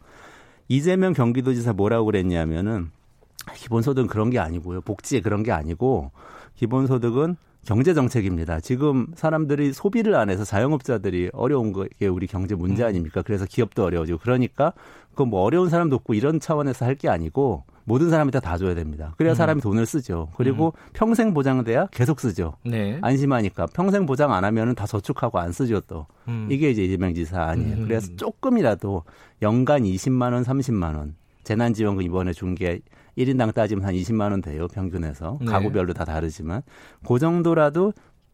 이재명 경기도지사 뭐라고 그랬냐면은 기본소득은 그런 게 아니고요. 복지에 그런 게 아니고 기본소득은 경제정책입니다. 지금 사람들이 소비를 안 해서 자영업자들이 어려운 게 우리 경제 문제 아닙니까? 그래서 기업도 어려워지고 그러니까 그건 뭐 어려운 사람도 없고 이런 차원에서 할 게 아니고 모든 사람한테 다 줘야 됩니다. 그래야 음. 사람이 돈을 쓰죠. 그리고 음. 평생 보장돼야 계속 쓰죠. 네. 안심하니까. 평생 보장 안 하면 다 저축하고 안 쓰죠 또. 음. 이게 이제 이재명 지사 아니에요. 음. 그래서 조금이라도 연간 이십만 원, 삼십만 원. 재난지원금 이번에 준 게 일 인당 따지면 한 이십만 원 돼요. 평균에서. 가구별로 네. 다 다르지만. 그 정도라도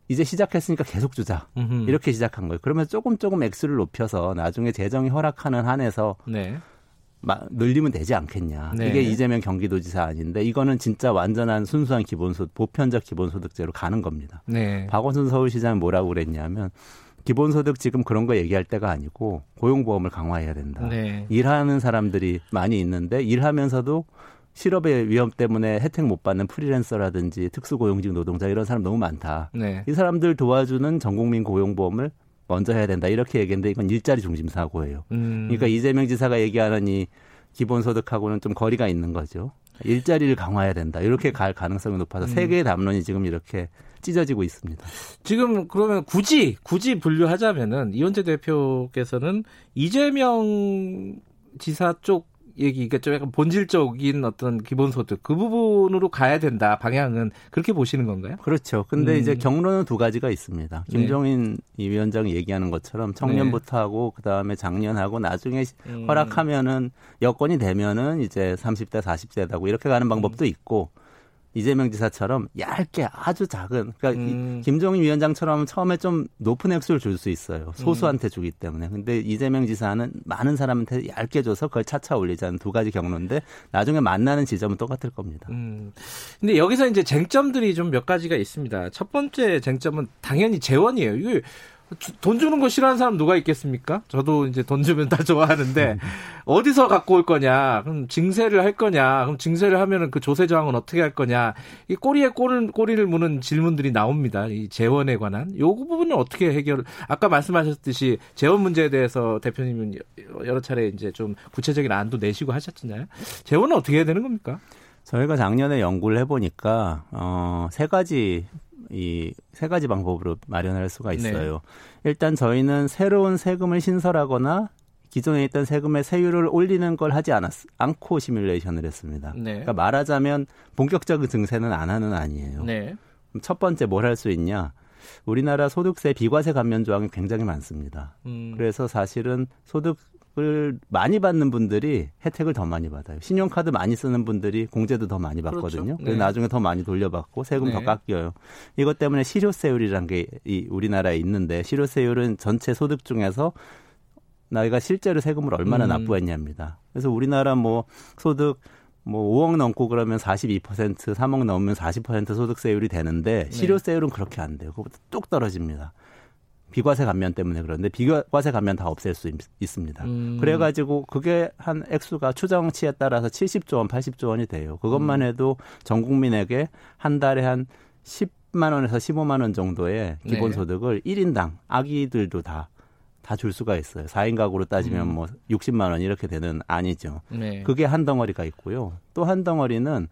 이제 시작했으니까 계속 주자. 음흠. 이렇게 시작한 거예요. 그러면 조금 조금 액수를 높여서 나중에 재정이 허락하는 한에서 네. 늘리면 되지 않겠냐. 네. 이게 이재명 경기도지사 아닌데 이거는 진짜 완전한 순수한 기본소득, 보편적 기본소득제로 가는 겁니다. 네. 박원순 서울시장은 뭐라고 그랬냐면 기본소득 지금 그런 거 얘기할 때가 아니고 고용보험을 강화해야 된다. 네. 일하는 사람들이 많이 있는데 일하면서도 실업의 위험 때문에 혜택 못 받는 프리랜서라든지 특수고용직 노동자 이런 사람 너무 많다. 네. 이 사람들 도와주는 전국민 고용보험을 먼저 해야 된다. 이렇게 얘기했는데 이건 일자리 중심 사고예요. 음. 그러니까 이재명 지사가 얘기하는 이 기본소득하고는 좀 거리가 있는 거죠. 일자리를 강화해야 된다. 이렇게 갈 가능성이 높아서 음. 세 개의 담론이 지금 이렇게 찢어지고 있습니다. 지금 그러면 굳이 굳이 분류하자면은 이원재 대표께서는 이재명 지사 쪽 얘기, 그러니까 좀 약간 본질적인 어떤 기본소득 그 부분으로 가야 된다. 방향은 그렇게 보시는 건가요? 그렇죠. 근데 음. 이제 경로는 두 가지가 있습니다. 김종인 네. 위원장이 얘기하는 것처럼 청년부터 네. 하고 그 다음에 작년하고 나중에 음. 허락하면은 여건이 되면은 이제 삼십 대, 사십 대다고 이렇게 가는 방법도 음. 있고. 이재명 지사처럼 얇게 아주 작은, 그러니까 음. 김종인 위원장처럼 처음에 좀 높은 액수를 줄 수 있어요. 소수한테 주기 때문에. 근데 이재명 지사는 많은 사람한테 얇게 줘서 그걸 차차 올리자는 두 가지 경로인데 나중에 만나는 지점은 똑같을 겁니다. 음. 근데 여기서 이제 쟁점들이 좀 몇 가지가 있습니다. 첫 번째 쟁점은 당연히 재원이에요. 이게 돈 주는 거 싫어하는 사람 누가 있겠습니까? 저도 이제 돈 주면 다 좋아하는데 어디서 갖고 올 거냐? 그럼 증세를 할 거냐? 그럼 증세를 하면은 그 조세 저항은 어떻게 할 거냐? 이 꼬리에 꼬리를, 꼬리를 무는 질문들이 나옵니다. 이 재원에 관한 요 부분은 어떻게 해결? 아까 말씀하셨듯이 재원 문제에 대해서 대표님은 여러 차례 이제 좀 구체적인 안도 내시고 하셨잖아요. 재원은 어떻게 해야 되는 겁니까? 저희가 작년에 연구를 해보니까 어, 세 가지. 이 세 가지 방법으로 마련할 수가 있어요. 네. 일단 저희는 새로운 세금을 신설하거나 기존에 있던 세금의 세율을 올리는 걸 하지 않았, 않고 시뮬레이션을 했습니다. 네. 그러니까 말하자면 본격적인 증세는 안 하는 아니에요. 네. 첫 번째 뭘 할 수 있냐? 우리나라 소득세 비과세 감면 조항이 굉장히 많습니다. 음. 그래서 사실은 소득을 많이 받는 분들이 혜택을 더 많이 받아요. 신용카드 많이 쓰는 분들이 공제도 더 많이 받거든요. 그렇죠. 네. 그래서 나중에 더 많이 돌려받고 세금 네. 더 깎여요. 이것 때문에 실효세율이라는 게 이 우리나라에 있는데 실효세율은 전체 소득 중에서 나이가 실제로 세금을 얼마나 음. 납부했냐입니다. 그래서 우리나라 뭐 소득 뭐 오억 넘고 그러면 사십이 퍼센트, 삼억 넘으면 사십 퍼센트 소득세율이 되는데 실효세율은 그렇게 안 돼요. 그것보다 뚝 떨어집니다. 비과세 감면 때문에 그런데 비과세 감면 다 없앨 수 있, 있습니다. 음. 그래가지고 그게 한 액수가 추정치에 따라서 칠십조 원, 팔십조 원이 돼요. 그것만 해도 전 국민에게 한 달에 한 십만 원에서 십오만 원 정도의 기본소득을 네. 일 인당 아기들도 다. 다 줄 수가 있어요. 사 인 가구로 따지면 음. 뭐 육십만 원 이렇게 되는 아니죠. 네. 그게 한 덩어리가 있고요. 또 한 덩어리는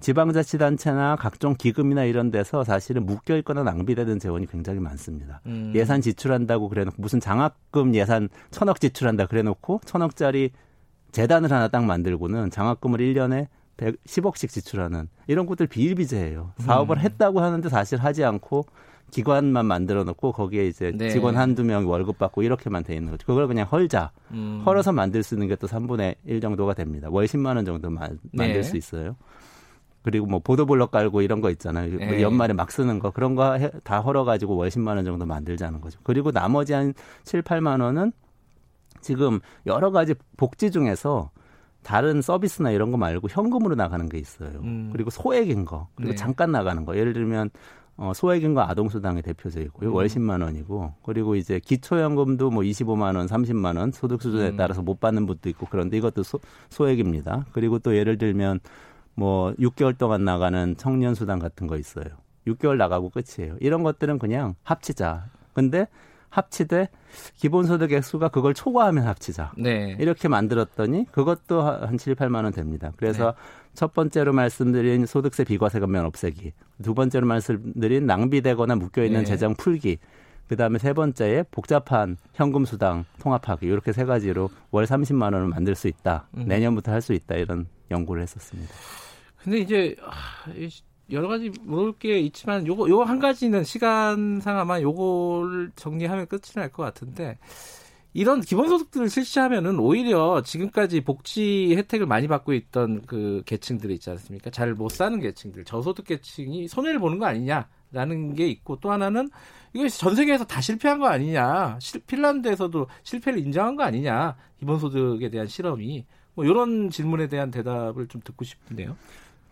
지방자치단체나 각종 기금이나 이런 데서 사실은 묶여있거나 낭비되는 재원이 굉장히 많습니다. 음. 예산 지출한다고 그래놓고 무슨 장학금 예산 천억 지출한다 그래놓고 천억짜리 재단을 하나 딱 만들고는 장학금을 일 년에 백십억씩 지출하는 이런 것들 비일비재해요. 사업을 음. 했다고 하는데 사실 하지 않고 기관만 만들어 놓고 거기에 이제 네. 직원 한두 명 월급 받고 이렇게만 돼 있는 거죠. 그걸 그냥 헐자. 음. 헐어서 만들 수 있는 게 또 삼분의 일 정도가 됩니다. 월 십만 원 정도 마, 만들 네. 수 있어요. 그리고 뭐 보도블럭 깔고 이런 거 있잖아요. 네. 연말에 막 쓰는 거. 그런 거 다 헐어가지고 월 십만 원 정도 만들자는 거죠. 그리고 나머지 한 칠, 팔만 원은 지금 여러 가지 복지 중에서 다른 서비스나 이런 거 말고 현금으로 나가는 게 있어요. 음. 그리고 소액인 거. 그리고 네. 잠깐 나가는 거. 예를 들면 어, 소액인과 아동수당의 대표적이고요. 음. 월 십만 원이고. 그리고 이제 기초연금도 뭐 이십오만 원, 삼십만 원 소득 수준에 음. 따라서 못 받는 분도 있고 그런데 이것도 소, 소액입니다. 그리고 또 예를 들면 뭐 육 개월 동안 나가는 청년수당 같은 거 있어요. 육 개월 나가고 끝이에요. 이런 것들은 그냥 합치자. 근데 합치되 기본소득 액수가 그걸 초과하면 합치자. 네. 이렇게 만들었더니 그것도 한 칠, 팔만 원 됩니다. 그래서 네. 첫 번째로 말씀드린 소득세 비과세 감면 없애기. 두 번째로 말씀드린 낭비되거나 묶여있는 네. 재정 풀기. 그다음에 세 번째에 복잡한 현금수당 통합하기. 이렇게 세 가지로 월 삼십만 원을 만들 수 있다. 음. 내년부터 할 수 있다. 이런 연구를 했었습니다. 근데 이제... 여러 가지 물을 게 있지만 요거 요거 한 가지는 시간상 아마 요거를 정리하면 끝이 날 것 같은데 이런 기본소득들을 실시하면은 오히려 지금까지 복지 혜택을 많이 받고 있던 그 계층들이 있지 않습니까? 잘 못 사는 계층들, 저소득 계층이 손해를 보는 거 아니냐라는 게 있고 또 하나는 이것이 전 세계에서 다 실패한 거 아니냐, 실, 핀란드에서도 실패를 인정한 거 아니냐 기본소득에 대한 실험이 뭐 이런 질문에 대한 대답을 좀 듣고 싶은데요.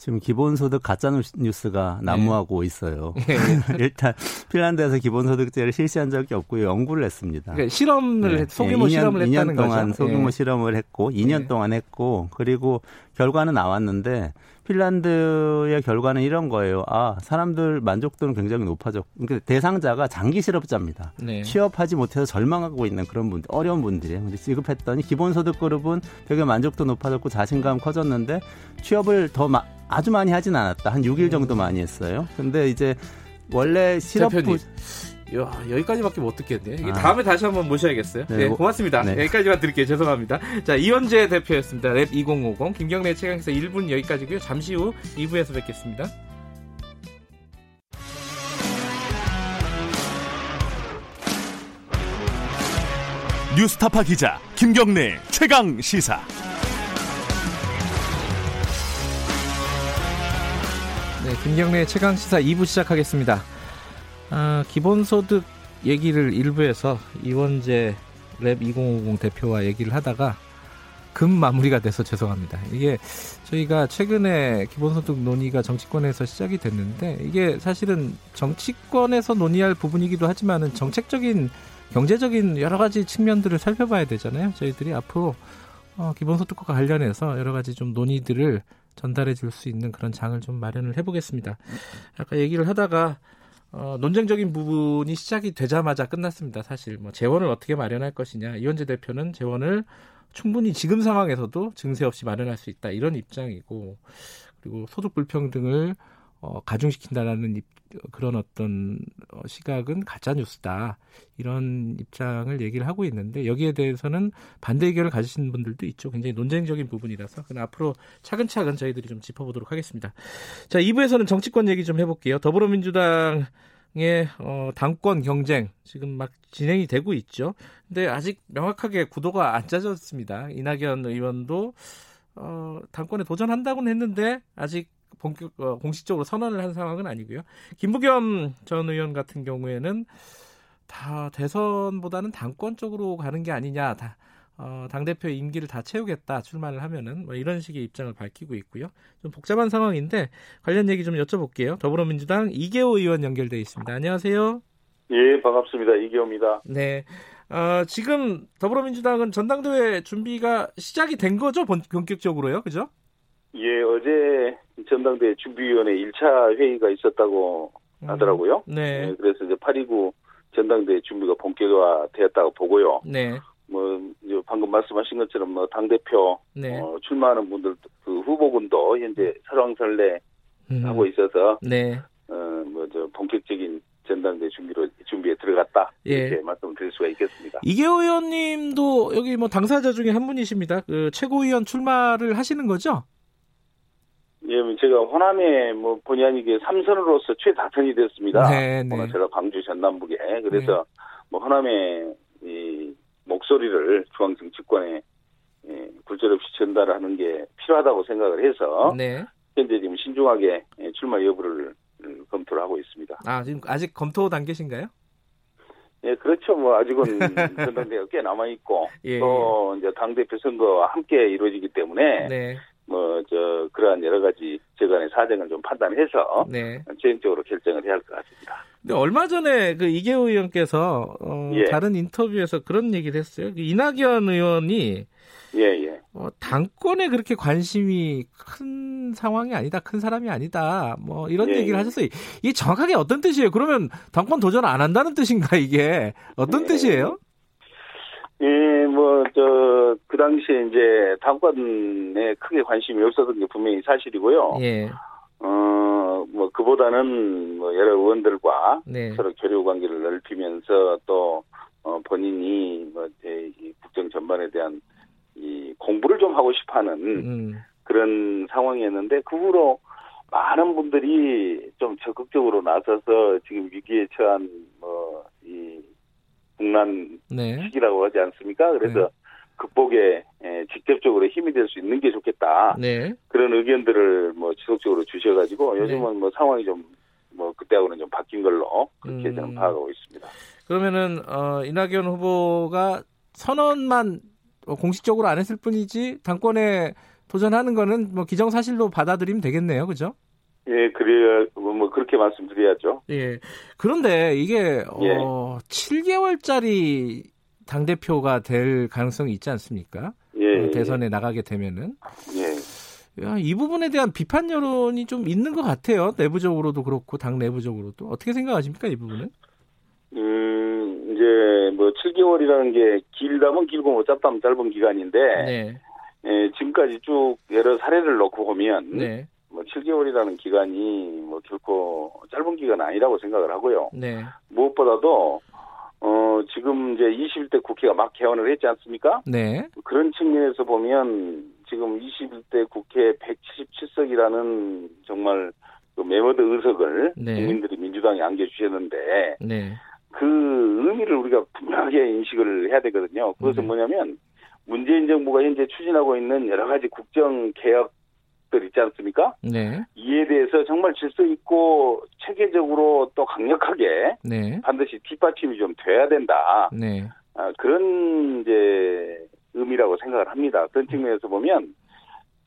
지금 기본소득 가짜뉴스가 난무하고 네. 있어요. 네. 일단 핀란드에서 기본소득제를 실시한 적이 없고요. 연구를 했습니다. 그러니까 실험을 네. 했, 소규모 네. 실험을 이 년, 했다는 이 년 동안 거죠. 소규모 네. 실험을 했고 이 년 네. 동안 했고 그리고 결과는 나왔는데 핀란드의 결과는 이런 거예요. 아, 사람들 만족도는 굉장히 높아졌고 그러니까 대상자가 장기 실업자입니다. 네. 취업하지 못해서 절망하고 있는 그런 분들, 어려운 분들이에요. 근데 지급했더니 기본소득 그룹은 되게 만족도 높아졌고 자신감 커졌는데 취업을 더 마, 아주 많이 하진 않았다. 한 육 일 정도 많이 했어요. 근데 이제 원래 실업 부... 야, 여기까지밖에 못 듣겠네요. 아. 다음에 다시 한번 모셔야겠어요. 네, 네, 고맙습니다. 네. 여기까지만 드릴게요. 죄송합니다. 자, 이원재 대표였습니다. 랩이공오공 김경래 최강에서 일 분 여기까지고요. 잠시 후 이 부에서 뵙겠습니다. 뉴스타파 기자 김경래 최강 시사. 네, 김경래 최강시사 이 부 시작하겠습니다. 아, 기본소득 얘기를 일 부에서 이원재 랩이공오공 대표와 얘기를 하다가 금 마무리가 돼서 죄송합니다. 이게 저희가 최근에 기본소득 논의가 정치권에서 시작이 됐는데 이게 사실은 정치권에서 논의할 부분이기도 하지만은 정책적인 경제적인 여러 가지 측면들을 살펴봐야 되잖아요. 저희들이 앞으로 어, 기본소득과 관련해서 여러 가지 좀 논의들을 전달해 줄 수 있는 그런 장을 좀 마련을 해보겠습니다. 아까 얘기를 하다가 어, 논쟁적인 부분이 시작이 되자마자 끝났습니다. 사실 뭐 재원을 어떻게 마련할 것이냐. 이원재 대표는 재원을 충분히 지금 상황에서도 증세 없이 마련할 수 있다. 이런 입장이고 그리고 소득 불평등을 어, 가중시킨다라는 입, 그런 어떤 시각은 가짜뉴스다. 이런 입장을 얘기를 하고 있는데 여기에 대해서는 반대 의견을 가지시는 분들도 있죠. 굉장히 논쟁적인 부분이라서 그럼 앞으로 차근차근 저희들이 좀 짚어보도록 하겠습니다. 자, 이 부에서는 정치권 얘기 좀 해볼게요. 더불어민주당 예, 어, 당권 경쟁 지금 막 진행이 되고 있죠. 근데 아직 명확하게 구도가 안 짜졌습니다. 이낙연 의원도 어, 당권에 도전한다고는 했는데 아직 본격, 어, 공식적으로 선언을 한 상황은 아니고요. 김부겸 전 의원 같은 경우에는 다 대선보다는 당권 쪽으로 가는 게 아니냐, 다, 어, 당대표 임기를 다 채우겠다 출마를 하면은 뭐 이런 식의 입장을 밝히고 있고요. 좀 복잡한 상황인데 관련 얘기 좀 여쭤볼게요. 더불어민주당 이계호 의원 연결돼 있습니다. 안녕하세요. 예, 반갑습니다. 이계호입니다. 네, 어, 지금 더불어민주당은 전당대회 준비가 시작이 된 거죠? 본격적으로요, 그죠? 예, 어제 전당대회 준비위원회 일 차 회의가 있었다고 하더라고요. 음, 네. 네, 그래서 이제 팔 이구 전당대회 준비가 본격화되었다고 보고요. 네. 뭐 방금 말씀하신 것처럼 뭐 당 대표 네. 어, 출마하는 분들 그 후보군도 현재 설왕설래 음. 하고 있어서 네. 어, 뭐 저 본격적인 전당대 준비로 준비에 들어갔다 이렇게 예. 말씀을 드릴 수가 있겠습니다. 이계호 의원님도 여기 뭐 당사자 중에 한 분이십니다. 그 최고위원 출마를 하시는 거죠? 예, 제가 호남에 뭐 본의 아니게 삼선으로서 최다선이 됐습니다. 네, 네. 제가 광주 전남북에 그래서 네. 뭐 호남의 이 목소리를 중앙 정치권에 굴절 없이 전달하는 게 필요하다고 생각을 해서 네. 현재 지금 신중하게 출마 여부를 검토를 하고 있습니다. 아, 지금 아직 검토 단계신가요? 예, 그렇죠. 뭐 아직은 전당대회가 꽤 남아 있고 예. 또 이제 당 대표 선거와 함께 이루어지기 때문에 네. 뭐 저 그러한 여러 가지 저간의 사정을 좀 판단해서 네. 최종적으로 결정을 해야 할 것 같습니다. 근데 얼마 전에 그 이계호 의원께서 어 예. 다른 인터뷰에서 그런 얘기를 했어요. 그 이낙연 의원이 예예. 어, 당권에 그렇게 관심이 큰 상황이 아니다, 큰 사람이 아니다. 뭐 이런 예예. 얘기를 하셨어요. 이게 정확하게 어떤 뜻이에요? 그러면 당권 도전 안 한다는 뜻인가 이게 어떤 예. 뜻이에요? 예, 뭐 저 그 당시에 이제 당권에 크게 관심이 없었던 게 분명히 사실이고요. 예. 어, 뭐 그보다는 뭐 여러 의원들과 네. 서로 교류 관계를 넓히면서 또 어, 본인이 뭐 이제 이 국정 전반에 대한 이 공부를 좀 하고 싶어하는 음. 그런 상황이었는데 그 후로 많은 분들이 좀 적극적으로 나서서 지금 위기에 처한 뭐 이 국난 네. 시기라고 하지 않습니까? 그래서 네. 극복에 직접적으로 힘이 될 수 있는 게 좋겠다. 네. 그런 의견들을 뭐 지속적으로 주셔가지고 요즘은 네. 뭐 상황이 좀 뭐 그때하고는 좀 바뀐 걸로 그렇게 음. 저는 파악하고 있습니다. 그러면은 어, 이낙연 후보가 선언만 공식적으로 안 했을 뿐이지 당권에 도전하는 거는 뭐 기정사실로 받아들이면 되겠네요, 그죠? 예, 그래야 뭐 그렇게 말씀드려야죠. 예. 그런데 이게 예. 어, 칠 개월짜리 당 대표가 될 가능성이 있지 않습니까? 예, 대선에 예. 나가게 되면은 예. 야, 이 부분에 대한 비판 여론이 좀 있는 것 같아요. 내부적으로도 그렇고 당 내부적으로도 어떻게 생각하십니까 이 부분은? 음 이제 뭐 칠 개월이라는 게 길다면 길고 뭐 짧다면 짧은 기간인데 네. 예, 지금까지 쭉 여러 사례를 놓고 보면 네. 뭐 칠 개월이라는 기간이 뭐 결코 짧은 기간 아니라고 생각을 하고요. 네. 무엇보다도 어, 지금 이제 이십일 대 국회가 막 개원을 했지 않습니까? 네. 그런 측면에서 보면 지금 이십일 대 국회 백칠십칠 석이라는 정말 그 메모드 의석을 네. 국민들이 민주당에 안겨주셨는데 네. 그 의미를 우리가 분명하게 인식을 해야 되거든요. 그것은 네. 뭐냐면 문재인 정부가 현재 추진하고 있는 여러 가지 국정 개혁들 있지 않습니까? 네. 이에 대해서 정말 질서 있고 체계적으로 또 강력하게 네. 반드시 뒷받침이 좀 돼야 된다. 네. 아, 그런 이제 의미라고 생각을 합니다. 그런 측면에서 보면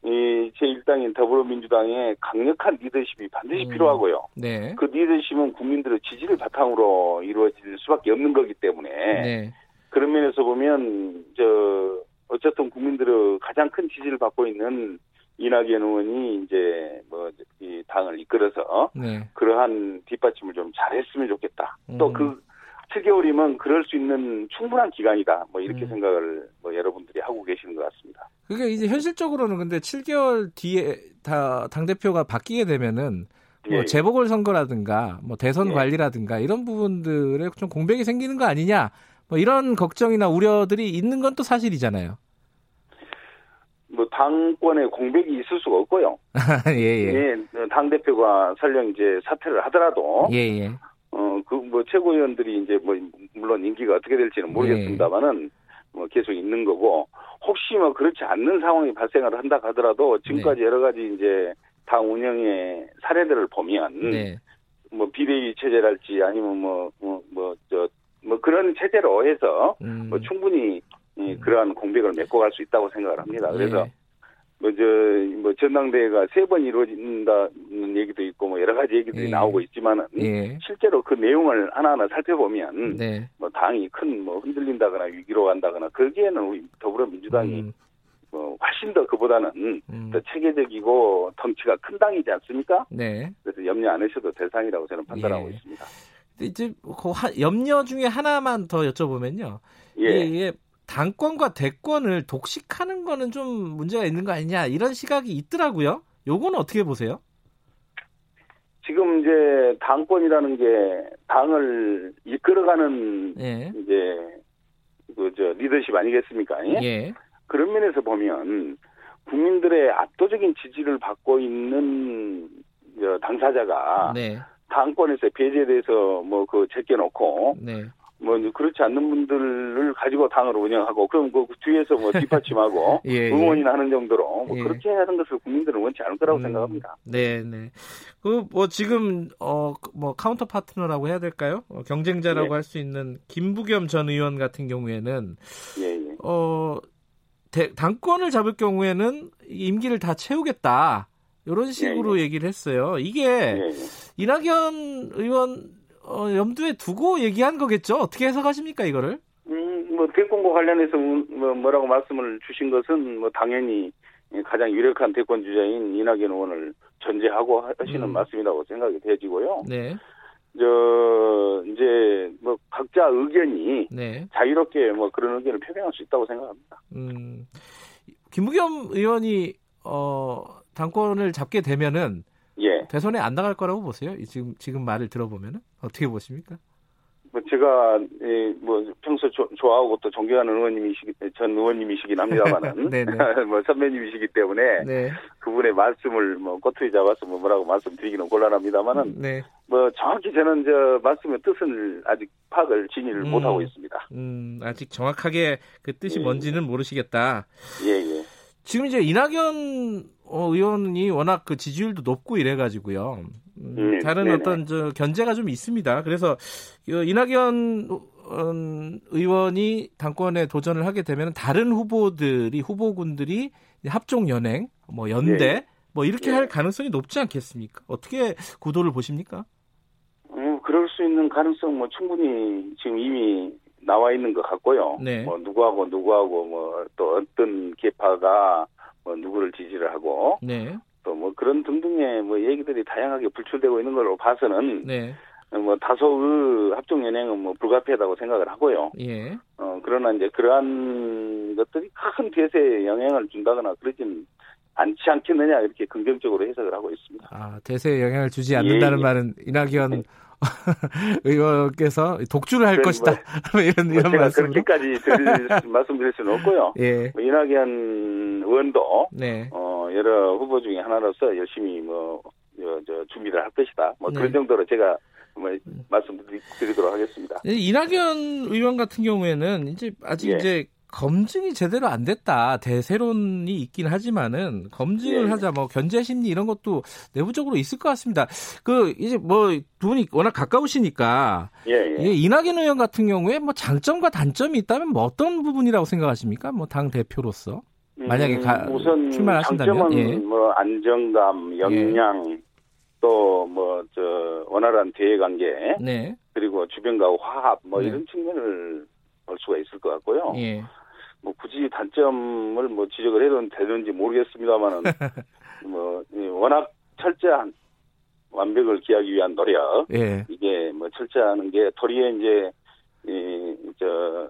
이 제일 당인 더불어민주당의 강력한 리더십이 반드시 음. 필요하고요. 네. 그 리더십은 국민들의 지지를 바탕으로 이루어질 수밖에 없는 거기 때문에 네. 그런 면에서 보면 저 어쨌든 국민들의 가장 큰 지지를 받고 있는 이낙연 의원이 이제 뭐 이 당을 이끌어서 네. 그러한 뒷받침을 좀 잘했으면 좋겠다. 음. 또 그 칠 개월이면 그럴 수 있는 충분한 기간이다. 뭐 이렇게 음. 생각을 뭐 여러분들이 하고 계시는 것 같습니다. 그게 이제 현실적으로는 근데 칠 개월 뒤에 다 당대표가 바뀌게 되면은 뭐 예. 재보궐 선거라든가 뭐 대선 예. 관리라든가 이런 부분들에 좀 공백이 생기는 거 아니냐. 뭐 이런 걱정이나 우려들이 있는 건 또 사실이잖아요. 뭐 당권에 공백이 있을 수가 없고요. 예, 예. 예, 당 대표가 설령 이제 사퇴를 하더라도 예, 예. 어, 그 뭐 최고위원들이 이제 뭐 물론 임기가 어떻게 될지는 모르겠습니다만은 뭐 계속 있는 거고, 혹시 뭐 그렇지 않는 상황이 발생을 한다 하더라도 지금까지 네. 여러 가지 이제 당 운영의 사례들을 보면 네. 뭐 비대위 체제랄지 아니면 뭐 뭐 뭐 저 뭐 그런 체제로 해서 음. 뭐 충분히 음. 그러한 공백을 메꿔갈 수 있다고 생각을 합니다. 그래서 네. 뭐 저 뭐 전당대회가 세 번 이루어진다는 얘기도 있고 뭐 여러 가지 얘기들이 예. 나오고 있지만은 예. 실제로 그 내용을 하나하나 살펴보면 네. 뭐 당이 큰 뭐 흔들린다거나 위기로 간다거나 거기에는 우리 더불어민주당이 음. 뭐 훨씬 더 그보다는 음. 더 체계적이고 덩치가 큰 당이지 않습니까? 네. 그래서 염려 안 하셔도 대상이라고 저는 판단하고 예. 있습니다. 이제 그 하, 염려 중에 하나만 더 여쭤보면요. 예. 예, 예. 당권과 대권을 독식하는 거는 좀 문제가 있는 거 아니냐 이런 시각이 있더라고요. 요건 어떻게 보세요? 지금 이제 당권이라는 게 당을 이끌어가는 예. 이제 그 저 리더십 아니겠습니까? 예. 그런 면에서 보면 국민들의 압도적인 지지를 받고 있는 저 당사자가 네. 당권에서 배제돼서 뭐 그 제껴놓고. 네. 뭐 그렇지 않는 분들을 가지고 당을 운영하고 그럼 그 뒤에서 뭐 뒷받침하고 예, 응원이나 하는 정도로 뭐 예. 그렇게 하는 것을 국민들은 원치 않을 거라고 음, 생각합니다. 네, 네. 그 뭐 지금 어 뭐 카운터 파트너라고 해야 될까요? 어, 경쟁자라고 예. 할 수 있는 김부겸 전 의원 같은 경우에는 예, 예. 어 대, 당권을 잡을 경우에는 임기를 다 채우겠다 이런 식으로 예, 예. 얘기를 했어요. 이게 예, 예. 이낙연 의원 어, 염두에 두고 얘기한 거겠죠? 어떻게 해석하십니까, 이거를? 음, 뭐, 대권과 관련해서 뭐, 뭐라고 말씀을 주신 것은 뭐, 당연히 가장 유력한 대권 주자인 이낙연 의원을 전제하고 하시는 음. 말씀이라고 생각이 되지고요. 네. 저, 이제, 뭐, 각자 의견이 네. 자유롭게 뭐, 그런 의견을 표명할 수 있다고 생각합니다. 음, 김부겸 의원이, 어, 당권을 잡게 되면은 예. 대선에 안 나갈 거라고 보세요? 지금 지금 말을 들어보면은 어떻게 보십니까? 뭐 제가 예, 뭐 평소 조, 좋아하고 또 존경하는 의원님이시기 전 의원님이시긴 합니다만은 뭐 선배님이시기 때문에 네. 그분의 말씀을 뭐 꼬투리 잡아서 뭐 뭐라고 말씀드리기는 곤란합니다만은 네. 뭐 정확히 저는 저 말씀의 뜻을 아직 파악을 진의를 음, 못 하고 있습니다. 음, 아직 정확하게 그 뜻이 예. 뭔지는 모르시겠다. 예예. 예. 지금 이제 이낙연 의원이 워낙 그 지지율도 높고 이래가지고요. 음, 네, 다른 네네. 어떤 저 견제가 좀 있습니다. 그래서 이낙연 의원이 당권에 도전을 하게 되면 다른 후보들이, 후보군들이 합종연행, 뭐 연대, 네. 뭐 이렇게 네. 할 가능성이 높지 않겠습니까? 어떻게 구도를 보십니까? 음, 그럴 수 있는 가능성 뭐 충분히 지금 이미 나와 있는 것 같고요. 네. 뭐 누구하고 누구하고 뭐 또 어떤 계파가 뭐 누구를 지지를 하고 네. 또 뭐 그런 등등의 뭐 얘기들이 다양하게 불출되고 있는 걸로 봐서는 네. 뭐 다소의 합종연행은 뭐 불가피하다고 생각을 하고요. 예. 어 그러나 이제 그러한 것들이 큰 대세에 영향을 준다거나 그러진 않지 않겠느냐 이렇게 긍정적으로 해석을 하고 있습니다. 아 대세에 영향을 주지 않는다는 예. 말은 이낙연 네. 의원께서 독주를 할 것이다. 뭐, 이런, 뭐 이런 제가 말씀으로. 그렇게까지 드릴, 말씀드릴 수는 없고요. 예. 뭐 이낙연 의원도 네. 어, 여러 후보 중에 하나로서 열심히 뭐, 저, 저, 준비를 할 것이다. 뭐 네. 그런 정도로 제가 뭐, 말씀드리도록 하겠습니다. 이낙연 의원 같은 경우에는 이제 아직 예. 이제 검증이 제대로 안 됐다. 대세론이 있긴 하지만은 검증을 예. 하자 뭐 견제 심리 이런 것도 내부적으로 있을 것 같습니다. 그 이제 뭐 두 분이 워낙 가까우시니까 예, 예. 이낙연 의원 같은 경우에 뭐 장점과 단점이 있다면 뭐 어떤 부분이라고 생각하십니까? 뭐 당 대표로서 만약에 가, 음, 우선 출마하신다면 장점은 예. 뭐 안정감, 역량 예. 또 뭐 저 원활한 대외 관계 네. 그리고 주변과의 화합 뭐 네. 이런 측면을 볼 수가 있을 것 같고요. 예. 뭐 굳이 단점을 뭐 지적을 해도 되는지 모르겠습니다만은 뭐 워낙 철저한 완벽을 기하기 위한 노력 예. 이게 뭐 철저하는 게 도리에 이제 이 저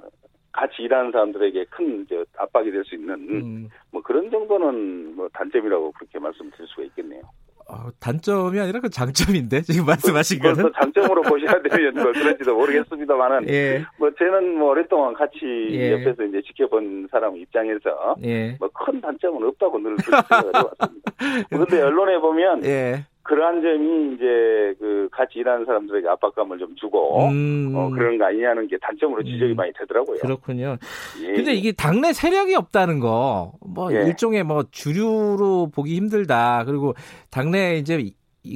같이 일하는 사람들에게 큰 저 압박이 될 수 있는 음. 뭐 그런 정도는 뭐 단점이라고 그렇게 말씀드릴 수가 있겠네요. 어, 단점이 아니라 그 장점인데 지금 말씀하신 그, 거는 장점으로 보셔야 되면 뭐 그런지도 모르겠습니다만은 예. 뭐 저는 뭐 오랫동안 같이 예. 옆에서 이제 지켜본 사람 입장에서 예. 뭐 큰 단점은 없다고 늘 그렇게 생각을 해왔습니다. 그런데 언론에 보면 예. 그러한 점이 이제 그 같이 일하는 사람들에게 압박감을 좀 주고 음. 어, 그런 거 아니냐는 게 단점으로 지적이 음. 많이 되더라고요. 그렇군요. 그런데 예. 이게 당내 세력이 없다는 거, 뭐 예. 일종의 뭐 주류로 보기 힘들다. 그리고 당내 이제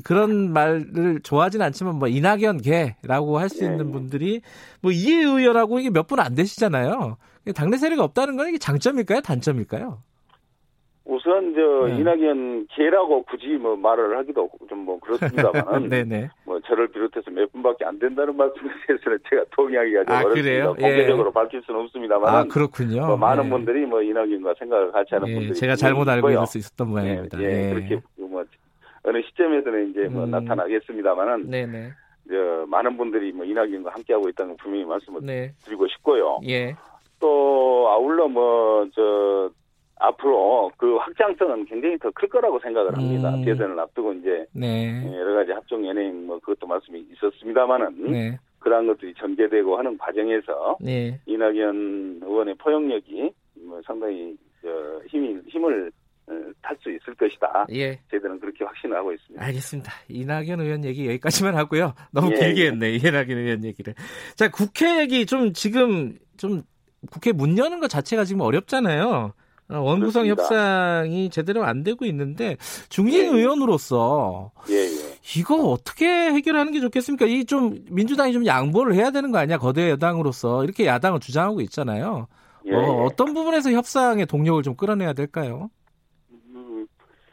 그런 말을 좋아하진 않지만 뭐 이낙연 개라고 할 수 예. 있는 분들이 뭐 이 의원하고 이게 몇 분 안 되시잖아요. 당내 세력이 없다는 건 이게 장점일까요, 단점일까요? 우선 저 네. 이낙연 개라고 굳이 뭐 말을 하기도 좀 뭐 그렇습니다만은 네네. 뭐 저를 비롯해서 몇 분밖에 안 된다는 말씀에 대해서는 제가 동의하기가 좀 아, 어렵습니다. 공개적으로 예. 밝힐 수는 없습니다만 아, 그렇군요. 뭐 많은 예. 분들이 뭐 이낙연과 생각을 같이 하는 예. 분들이 제가 잘못 알고 있을 수 있었던 모양입니다. 예. 예. 예. 그렇게 뭐 어느 시점에서는 이제 뭐 음. 나타나겠습니다만은 네네. 저 많은 분들이 뭐 이낙연과 함께 하고 있다는 걸 분명히 말씀을 네. 드리고 싶고요. 예. 또 아울러 뭐 저 앞으로 그 확장성은 굉장히 더 클 거라고 생각을 합니다. 음. 대선을 앞두고 이제 네. 여러 가지 합종 연예인 뭐 그것도 말씀이 있었습니다만은 네. 그런 것들이 전개되고 하는 과정에서 네. 이낙연 의원의 포용력이 뭐 상당히 저 힘이 힘을 탈 수 있을 것이다. 예. 저희들은 그렇게 확신을 하고 있습니다. 알겠습니다. 이낙연 의원 얘기 여기까지만 하고요. 너무 예. 길게 했네. 이낙연 의원 얘기를. 자, 국회 얘기 좀 지금 좀 국회 문 여는 것 자체가 지금 어렵잖아요. 원구성 그렇습니다. 협상이 제대로 안 되고 있는데 중진 예. 의원으로서 예, 예. 이거 어떻게 해결하는 게 좋겠습니까? 이 좀 민주당이 좀 양보를 해야 되는 거 아니야? 거대 여당으로서 이렇게 야당을 주장하고 있잖아요. 예, 어, 예. 어떤 부분에서 협상의 동력을 좀 끌어내야 될까요? 음,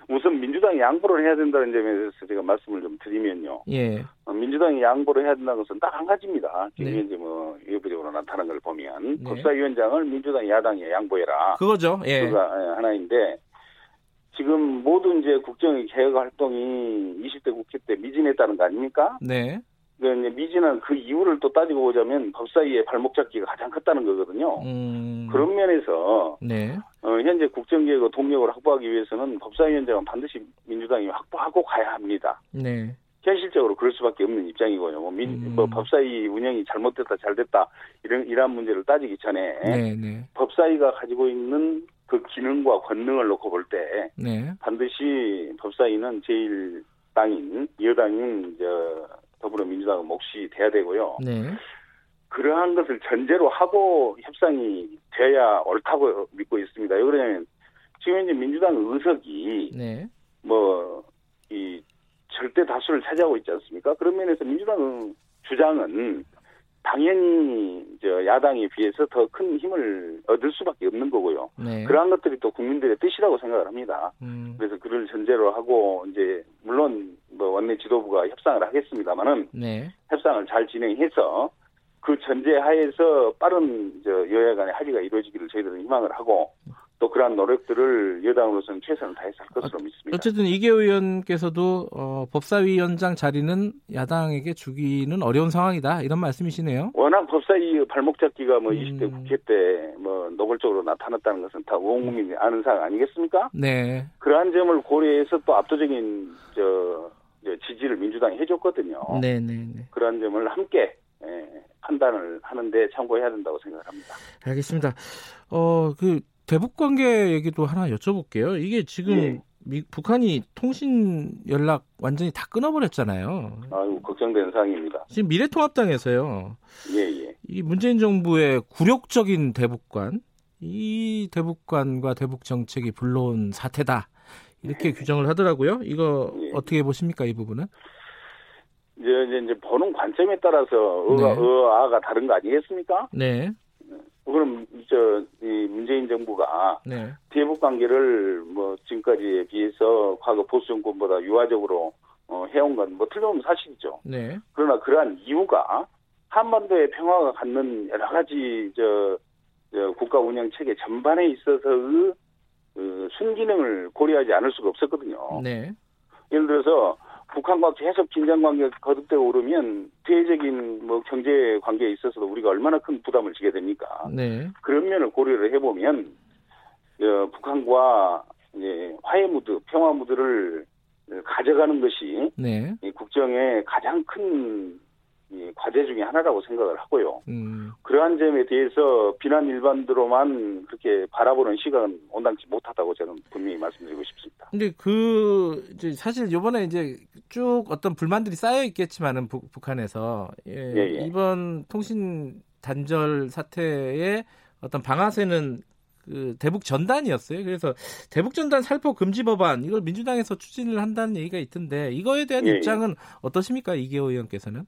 우선 민주당이 양보를 해야 된다는 점에 대해서 제가 말씀을 좀 드리면요. 예. 어, 민주당이 양보를 해야 된다는 것은 딱 한 가지입니다. 지금 네. 이제 뭐 외부적으로 나타난 걸 보면 네. 법사위원장을 민주당 야당에 양보해라. 그거죠. 예. 그가 하나인데 지금 모든 이제 국정의 개혁 활동이 이십 대 국회 때 미진했다는 거 아닙니까? 네. 그런데 미진한 그 이유를 또 따지고 보자면 법사위의 발목 잡기가 가장 컸다는 거거든요. 음... 그런 면에서 네. 어, 현재 국정개혁의 동력을 확보하기 위해서는 법사위원장은 반드시 민주당이 확보하고 가야 합니다. 네. 현실적으로 그럴 수밖에 없는 입장이고요. 뭐, 민, 음. 뭐 법사위 운영이 잘못됐다, 잘됐다 이런 이런 문제를 따지기 전에 네네. 법사위가 가지고 있는 그 기능과 권능을 놓고 볼 때 네. 반드시 법사위는 제일 당인 여당인 저 더불어민주당의 몫이 돼야 되고요. 네. 그러한 것을 전제로 하고 협상이 돼야 옳다고 믿고 있습니다. 왜 그러냐면 지금 이제 민주당 의석이 네. 뭐 이 절대 다수를 차지하고 있지 않습니까? 그런 면에서 민주당 주장은 당연히 저 야당에 비해서 더 큰 힘을 얻을 수밖에 없는 거고요. 네. 그러한 것들이 또 국민들의 뜻이라고 생각을 합니다. 음. 그래서 그를 전제로 하고 이제 물론 뭐 원내 지도부가 협상을 하겠습니다만은 네. 협상을 잘 진행해서 그 전제 하에서 빠른 저 여야 간의 합의가 이루어지기를 저희들은 희망을 하고. 또 그러한 노력들을 여당으로서는 최선을 다해서 할 것으로 믿습니다. 어쨌든 이계호 의원께서도 어, 법사위원장 자리는 야당에게 주기는 어려운 상황이다 이런 말씀이시네요. 워낙 법사위 발목 잡기가 뭐 음. 이십 대 국회 때 뭐 노골적으로 나타났다는 것은 다 온 국민이 아는 사항 아니겠습니까? 네. 그러한 점을 고려해서 또 압도적인 저, 저 지지를 민주당이 해줬거든요. 네네네. 그러한 점을 함께. 예, 판단을 하는데 참고해야 된다고 생각합니다. 알겠습니다. 어, 그 대북 관계 얘기도 하나 여쭤볼게요. 이게 지금 예. 미, 북한이 통신 연락 완전히 다 끊어버렸잖아요. 아유, 걱정되는 상황입니다. 지금 미래통합당에서요. 예예. 이 문재인 정부의 굴욕적인 대북관, 이 대북관과 대북 정책이 불러온 사태다 이렇게 예. 규정을 하더라고요. 이거 예. 어떻게 보십니까, 이 부분은? 이제 이제 보는 관점에 따라서 의가 네. 의아가 다른 거 아니겠습니까? 네. 그럼 저 이 문재인 정부가 네. 대북 관계를 뭐 지금까지에 비해서 과거 보수 정권보다 유화적으로 어, 해온 건 뭐 틀림없는 사실이죠. 네. 그러나 그러한 이유가 한반도의 평화가 갖는 여러 가지 저, 저 국가 운영 체계 전반에 있어서의 그 순기능을 고려하지 않을 수가 없었거든요. 네. 예를 들어서. 북한과 계속 긴장 관계가 거듭되고 오르면 대외적인 뭐 경제 관계에 있어서도 우리가 얼마나 큰 부담을 지게 됩니까? 네. 그런 면을 고려를 해보면 어, 북한과 이제 화해 무드, 평화 무드를 가져가는 것이 네. 이 국정의 가장 큰 이 과제 중에 하나라고 생각을 하고요. 음. 그러한 점에 대해서 비난 일반도로만 그렇게 바라보는 시각은 온당치 못하다고 저는 분명히 말씀드리고 싶습니다. 근데 그 이제 사실 이번에 이제 쭉 어떤 불만들이 쌓여 있겠지만은 북, 북한에서 예, 예, 예. 이번 통신 단절 사태의 어떤 방아쇠는 그 대북 전단이었어요. 그래서 대북 전단 살포 금지 법안 이걸 민주당에서 추진을 한다는 얘기가 있던데 이거에 대한 예, 입장은 예. 어떠십니까? 이계호 의원께서는?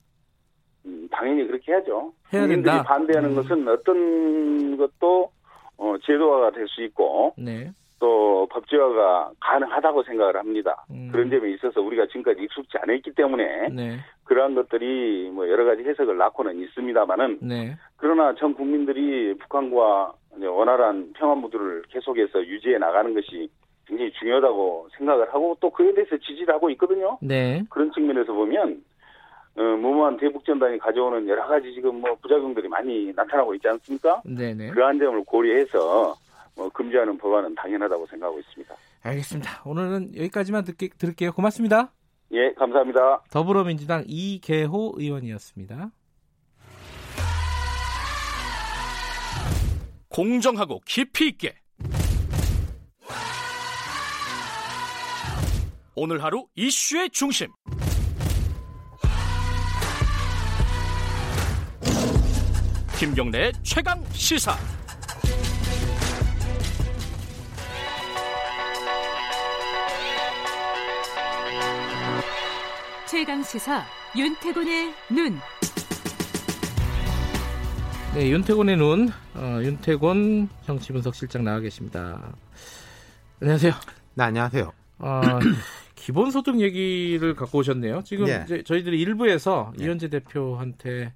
음, 당연히 그렇게 해야죠. 해야 된다. 반대하는 음. 것은 어떤 것도 어, 제도화가 될 수 있고 네. 또 법제화가 가능하다고 생각을 합니다. 음. 그런 점에 있어서 우리가 지금까지 익숙지 않았기 때문에 네. 그러한 것들이 뭐 여러 가지 해석을 낳고는 있습니다만은 네. 그러나 전 국민들이 북한과 원활한 평화무드를 계속해서 유지해 나가는 것이 굉장히 중요하다고 생각을 하고 또 그에 대해서 지지를 하고 있거든요. 네. 그런 측면에서 보면 어, 무모한 대북전단이 가져오는 여러 가지 지금 뭐 부작용들이 많이 나타나고 있지 않습니까? 네네. 그러한 점을 고려해서 뭐 금지하는 법안은 당연하다고 생각하고 있습니다. 알겠습니다. 오늘은 여기까지만 듣게, 들을게요. 고맙습니다. 예, 감사합니다. 더불어민주당 이계호 의원이었습니다. 공정하고 깊이 있게 오늘 하루 이슈의 중심 김경래의 최강 시사. 최강 시사 윤태곤의 눈. 네, 윤태곤의 눈. 어, 윤태곤 정치분석실장 나와 계십니다. 안녕하세요. 네, 안녕하세요. 어, 기본소득 얘기를 갖고 오셨네요. 지금 예. 이제 저희들이 일부에서 예. 이원재 대표한테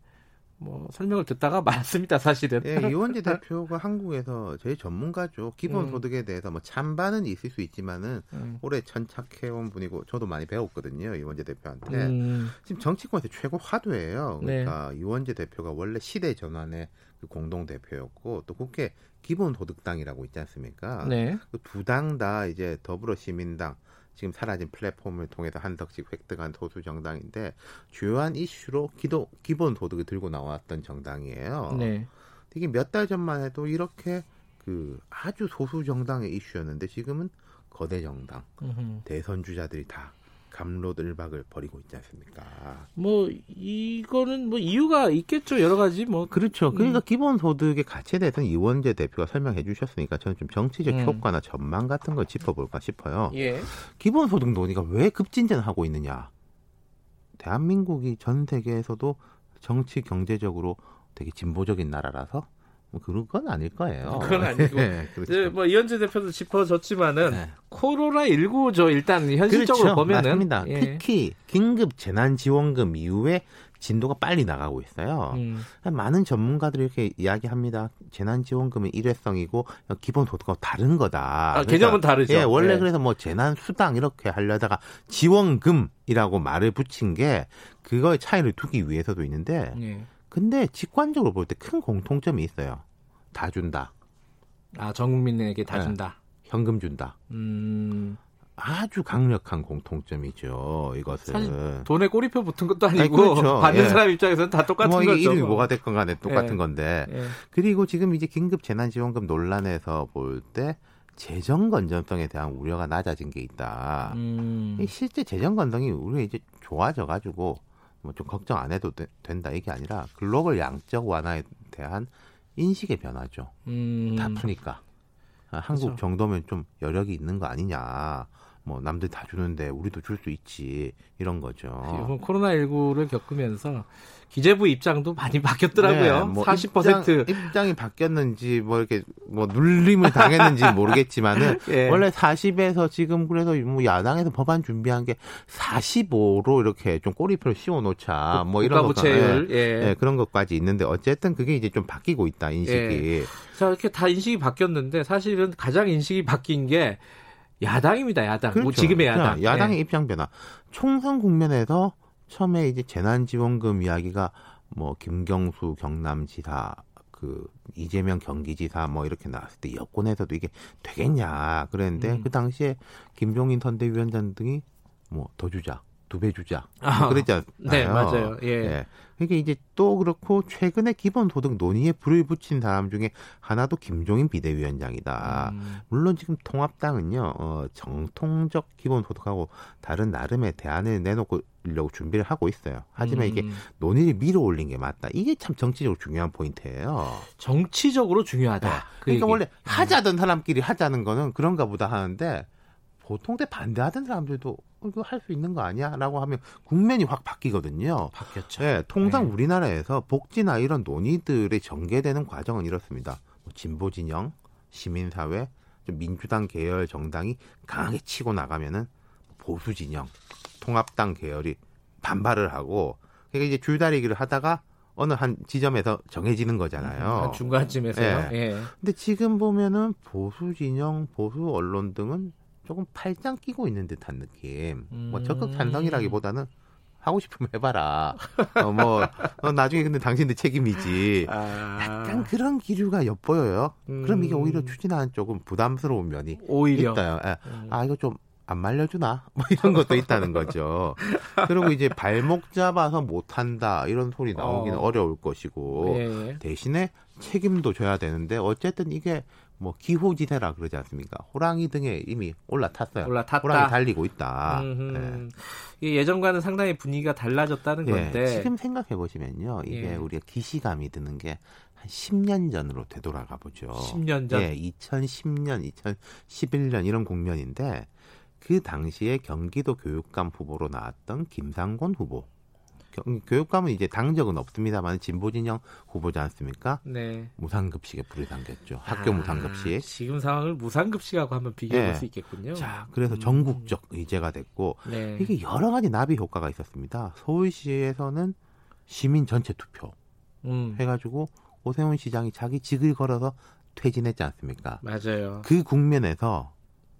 뭐 설명을 듣다가 맞습니다. 사실은. 예, 이원재 대표가 한국에서 제일 전문가죠. 기본소득에 대해서 뭐 찬반은 있을 수 있지만은 음. 오래 천착해온 분이고 저도 많이 배웠거든요. 이원재 대표한테. 음. 지금 정치권에서 최고 화두예요. 그러니까 네. 이원재 대표가 원래 시대 전환의 그 공동대표였고 또 국회 기본소득당이라고 있지 않습니까? 네. 그 두 당 다 이제 더불어시민당. 지금 사라진 플랫폼을 통해서 한 석씩 획득한 소수 정당인데 주요한 이슈로 기도, 기본 소득을 들고 나왔던 정당이에요. 네. 되게 몇 달 전만 해도 이렇게 그 아주 소수 정당의 이슈였는데 지금은 거대 정당, 으흠. 대선 주자들이 다 갑론을박을 벌이고 있지 않습니까? 뭐 이거는 뭐 이유가 있겠죠. 여러 가지 뭐 그렇죠. 그러니까 음. 기본 소득의 가치에 대해서는 이원재 대표가 설명해 주셨으니까 저는 좀 정치적 음. 효과나 전망 같은 걸 짚어볼까 싶어요. 예. 기본 소득 논의가 왜 급진전하고 있느냐? 대한민국이 전 세계에서도 정치 경제적으로 되게 진보적인 나라라서 뭐 그런 건 아닐 거예요. 그건 아니고. 네, 그렇죠. 네, 뭐 이현재 대표도 짚어줬지만은 네. 코로나십구죠. 일단 현실적으로 그렇죠. 보면은. 맞습니다. 예. 특히 긴급 재난지원금 이후에 진도가 빨리 나가고 있어요. 음. 많은 전문가들이 이렇게 이야기합니다. 재난지원금은 일회성이고 기본소득과 다른 거다. 아, 개념은 그러니까, 다르죠. 예, 원래 예. 그래서 뭐 재난수당 이렇게 하려다가 지원금이라고 말을 붙인 게 그거의 차이를 두기 위해서도 있는데 예. 근데 직관적으로 볼 때 큰 공통점이 있어요. 다 준다. 아, 전 국민에게 다 준다. 네. 현금 준다. 음. 아주 강력한 공통점이죠. 이것은. 사실 돈에 꼬리표 붙은 것도 아니고 아니, 그렇죠. 받는 예. 사람 입장에서는 다 똑같은 뭐, 거죠. 이름이 뭐가 됐건 간에 똑같은 예. 건데. 예. 그리고 지금 이제 긴급 재난지원금 논란에서 볼 때 재정 건전성에 대한 우려가 낮아진 게 있다. 음. 실제 재정 건전성이 우리가 이제 좋아져 가지고. 뭐 좀 걱정 안 해도 되, 된다 이게 아니라 글로벌 양적 완화에 대한 인식의 변화죠. 음. 다 푸니까 아, 한국 그렇죠. 정도면 좀 여력이 있는 거 아니냐. 뭐 남들 다 주는데 우리도 줄 수 있지 이런 거죠. 이번 코로나십구를 겪으면서 기재부 입장도 많이 바뀌었더라고요. 네, 뭐 사십 퍼센트 입장, 입장이 바뀌었는지 뭐 이렇게 뭐 눌림을 당했는지 모르겠지만은 예. 원래 사십에서 지금 그래서 뭐 야당에서 법안 준비한 게 사십오로 이렇게 좀 꼬리표를 씌워놓자 뭐 이런 것까지 예. 예, 그런 것까지 있는데 어쨌든 그게 이제 좀 바뀌고 있다 인식이. 예. 자 이렇게 다 인식이 바뀌었는데 사실은 가장 인식이 바뀐 게. 야당입니다. 야당. 그렇죠. 뭐 지금의 야당. 야당의 네. 입장 변화. 총선 국면에서 처음에 이제 재난지원금 이야기가 뭐 김경수 경남지사, 그 이재명 경기지사 뭐 이렇게 나왔을 때 여권에서도 이게 되겠냐 그랬는데 음. 그 당시에 김종인 선대위원장 등이 뭐 더 주자, 두 배 주자. 아, 그랬지 않나요? 네, 맞아요. 예. 예. 그러니까 이제 또 그렇고 최근에 기본소득 논의에 불을 붙인 사람 중에 하나도 김종인 비대위원장이다. 음. 물론 지금 통합당은요, 어, 정통적 기본소득하고 다른 나름의 대안을 내놓고 려고 준비를 하고 있어요. 하지만 음. 이게 논의를 밀어 올린 게 맞다. 이게 참 정치적으로 중요한 포인트예요. 정치적으로 중요하다. 네. 그 그러니까 얘기. 원래 하자던 사람끼리 하자는 거는 그런가 보다 하는데 보통 때 반대하던 사람들도 이거 할 수 있는 거 아니야? 라고 하면 국면이 확 바뀌거든요. 바뀌었죠. 네, 통상 네. 우리나라에서 복지나 이런 논의들이 전개되는 과정은 이렇습니다. 뭐 진보 진영, 시민사회, 좀 민주당 계열 정당이 강하게 치고 나가면은 보수 진영, 통합당 계열이 반발을 하고, 그러니까 이제 줄다리기를 하다가 어느 한 지점에서 정해지는 거잖아요. 한 중간쯤에서요. 네. 예. 근데 지금 보면은 보수 진영, 보수 언론 등은 조금 팔짱 끼고 있는 듯한 느낌. 음. 뭐 적극 찬성이라기보다는 하고 싶으면 해봐라. 어, 뭐 어, 나중에 근데 당신들 책임이지. 아. 약간 그런 기류가 엿보여요. 음. 그럼 이게 오히려 추진하는 쪽은 부담스러운 면이 오히려. 있어요. 예. 음. 아 이거 좀 안 말려주나? 뭐 이런 것도 있다는 거죠. 그리고 이제 발목 잡아서 못한다 이런 소리 나오기는 어. 어려울 것이고 예. 대신에 책임도 져야 되는데 어쨌든 이게 뭐 기호지세라 그러지 않습니까? 호랑이 등에 이미 올라탔어요. 올라탔다. 호랑이 달리고 있다. 예. 이게 예전과는 상당히 분위기가 달라졌다는 예. 건데 지금 생각해 보시면요, 이게 예. 우리가 기시감이 드는 게 한 십 년 전으로 되돌아가 보죠. 십 년 전. 예, 이천십 년, 이천십일 년 이런 국면인데. 그 당시에 경기도 교육감 후보로 나왔던 김상곤 후보. 교육감은 이제 당적은 없습니다만 진보진영 후보지 않습니까? 네. 무상급식에 불이 당겼죠. 학교 아, 무상급식. 지금 상황을 무상급식하고 한번 비교해 볼 수 네. 있겠군요. 자, 그래서 음. 전국적 의제가 됐고 네. 이게 여러 가지 나비 효과가 있었습니다. 서울시에서는 시민 전체 투표 음. 해가지고 오세훈 시장이 자기 직을 걸어서 퇴진했지 않습니까? 맞아요. 그 국면에서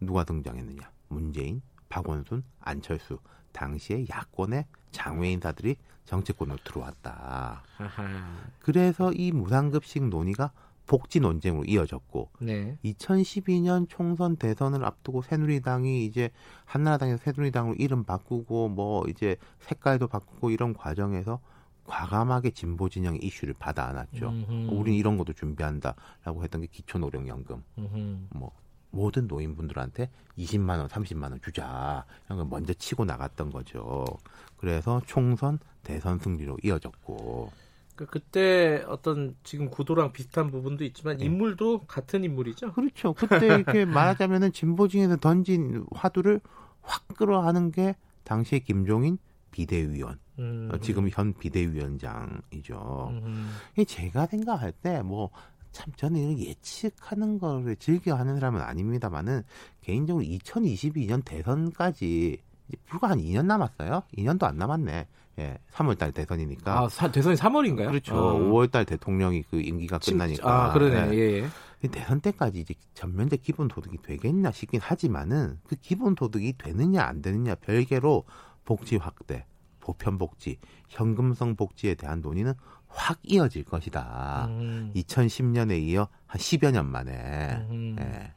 누가 등장했느냐? 문재인, 박원순, 안철수 당시의 야권의 장외 인사들이 정치권으로 들어왔다. 아하. 그래서 이 무상급식 논의가 복지 논쟁으로 이어졌고 네. 이천십이 년 총선 대선을 앞두고 새누리당이 이제 한나라당에서 새누리당으로 이름 바꾸고 뭐 이제 색깔도 바꾸고 이런 과정에서 과감하게 진보 진영의 이슈를 받아 안았죠. 우린 이런 것도 준비한다라고 했던 게 기초노령연금. 음흠. 뭐. 모든 노인분들한테 이십만 원, 삼십만 원 주자. 이런 걸 먼저 치고 나갔던 거죠. 그래서 총선, 대선 승리로 이어졌고. 그때 어떤 지금 구도랑 비슷한 부분도 있지만 인물도 네. 같은 인물이죠. 그렇죠. 그때 이렇게 말하자면은 진보진에서 던진 화두를 확 끌어하는 게 당시에 김종인 비대위원. 음. 지금 현 비대위원장이죠. 음. 제가 생각할 때 뭐 참 저는 이런 예측하는 거를 즐겨하는 사람은 아닙니다만은 개인적으로 이천이십이 년 대선까지 이제 불과 한 이 년 남았어요. 이 년도 안 남았네. 예, 삼월 달 대선이니까. 아, 사, 대선이 삼월인가요? 그렇죠. 어. 오월 달 대통령이 그 임기가 침, 끝나니까. 아, 그러네. 예. 예. 대선 때까지 이제 전면적 기본소득이 되겠냐 싶긴 하지만은 그 기본소득이 되느냐 안 되느냐 별개로 복지 확대, 보편복지, 현금성 복지에 대한 논의는 확 이어질 것이다. 음. 이천십 년에 이어 한 십여 년 만에. 음. 예.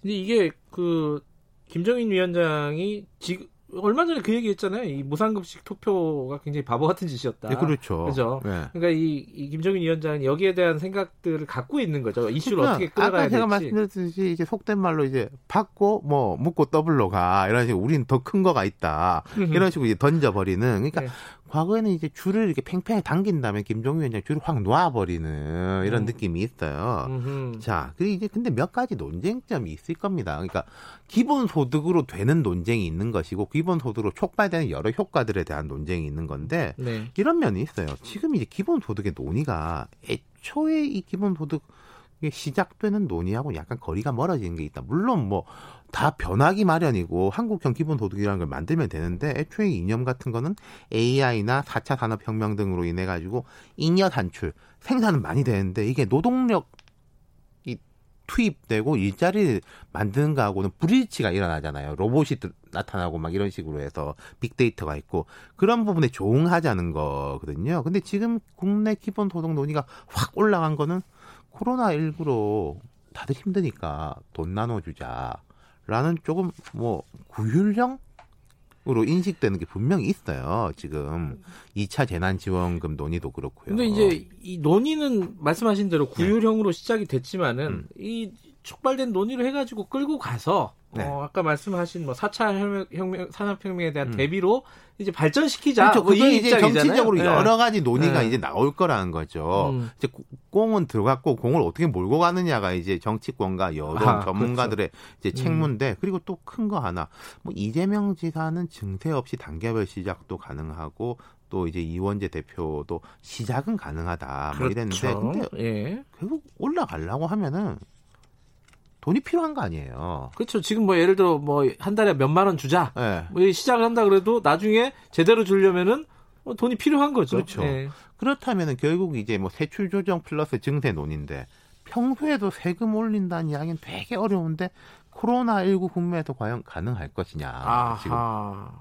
근데 이게 그 김종인 위원장이 지금 얼마 전에 그 얘기했잖아요. 이 무상급식 투표가 굉장히 바보 같은 짓이었다. 네, 그렇죠. 그죠. 네. 그러니까 이, 이 김종인 위원장은 여기에 대한 생각들을 갖고 있는 거죠. 이슈를 그러니까, 어떻게 끌어가야 될지. 아까 제가 말씀드렸듯이 이제 속된 말로 이제 받고 뭐 묻고 더블로 가 이런 식으로 우리는 더 큰 거가 있다 이런 식으로 이제 던져버리는. 그러니까 네. 과거에는 이제 줄을 이렇게 팽팽히 당긴 다음에 김종인 위원장 줄을 확 놓아버리는 이런 음. 느낌이 있어요. 음흠. 자, 그리고 이제 근데 몇 가지 논쟁점이 있을 겁니다. 그러니까 기본 소득으로 되는 논쟁이 있는 것이고. 기본소득으로 촉발되는 여러 효과들에 대한 논쟁이 있는 건데 네. 이런 면이 있어요. 지금 이제 기본소득의 논의가 애초에 이 기본소득이 시작되는 논의하고 약간 거리가 멀어지는 게 있다. 물론 뭐 다 변하기 마련이고 한국형 기본소득이라는 걸 만들면 되는데 애초에 이념 같은 거는 에이아이나 사 차 산업혁명 등으로 인해 가지고 잉여 산출, 생산은 많이 되는데 이게 노동력 투입되고 일자리를 만드는 거하고는 불일치가 일어나잖아요. 로봇이 나타나고 막 이런 식으로 해서 빅데이터가 있고 그런 부분에 조응하자는 거거든요. 근데 지금 국내 기본소득 논의가 확 올라간 거는 코로나십구로 다들 힘드니까 돈 나눠주자라는 조금 뭐 구휼형 으로 인식되는 게 분명히 있어요. 지금 이 차 재난지원금 논의도 그렇고요. 근데 이제 이 논의는 말씀하신 대로 구율형으로 네. 시작이 됐지만은 음. 이 촉발된 논의를 해가지고 끌고 가서 네. 어, 아까 말씀하신 뭐 사 차 혁명, 혁명, 산업혁명에 대한 음. 대비로 이제 발전시키자. 그렇죠. 그게 이제 정치적으로 네. 여러 가지 논의가 네. 이제 나올 거라는 거죠. 음. 이제 공은 들어갔고 공을 어떻게 몰고 가느냐가 이제 정치권과 여론 아, 전문가들의 그렇죠. 이제 책무인데 음. 그리고 또 큰 거 하나. 뭐 이재명 지사는 증세 없이 단계별 시작도 가능하고 또 이제 이원재 대표도 시작은 가능하다. 그렇죠. 뭐 이랬는데 근데 예. 결국 올라가려고 하면은. 돈이 필요한 거 아니에요. 그렇죠. 지금 뭐 예를 들어 뭐 한 달에 몇만 원 주자. 네. 뭐 시작을 한다 그래도 나중에 제대로 주려면은 돈이 필요한 거죠. 그렇죠. 네. 그렇다면은 결국 이제 뭐 세출 조정 플러스 증세 논인데 평소에도 세금 올린다는 이야기는 되게 어려운데 코로나십구 국면에서 과연 가능할 것이냐. 아하.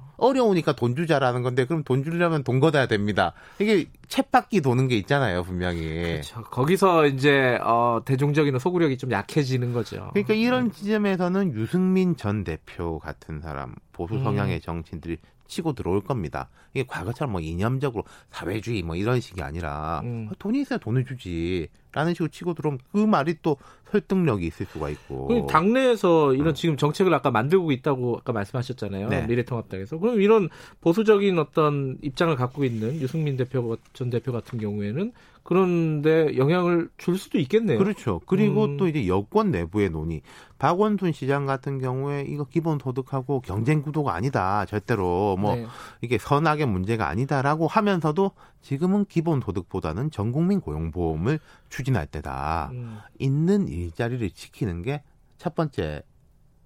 지금. 어려우니까 돈 주자라는 건데 그럼 돈 주려면 돈 걷어야 됩니다. 이게 쳇바퀴 도는 게 있잖아요, 분명히. 그렇죠. 거기서 이제 어, 대중적인 소구력이 좀 약해지는 거죠. 그러니까 이런 지점에서는 유승민 전 대표 같은 사람, 보수 성향의 음. 정치인들이 치고 들어올 겁니다. 이게 과거처럼 뭐 이념적으로 사회주의 뭐 이런 식이 아니라 음. 돈이 있어야 돈을 주지. 라는 식으로 치고 들어오면 그 말이 또 설득력이 있을 수가 있고. 당내에서 이런 음. 지금 정책을 아까 만들고 있다고 아까 말씀하셨잖아요. 네. 미래통합당에서. 그럼 이런 보수적인 어떤 입장을 갖고 있는 유승민 대표 전 대표 같은 경우에는 그런데 영향을 줄 수도 있겠네요. 그렇죠. 그리고 음. 또 이제 여권 내부의 논의. 박원순 시장 같은 경우에 이거 기본소득하고 경쟁 구도가 아니다. 절대로 뭐 네. 이게 선악의 문제가 아니다라고 하면서도 지금은 기본소득보다는 전국민 고용보험을 추진할 때다. 음. 있는 일자리를 지키는 게 첫 번째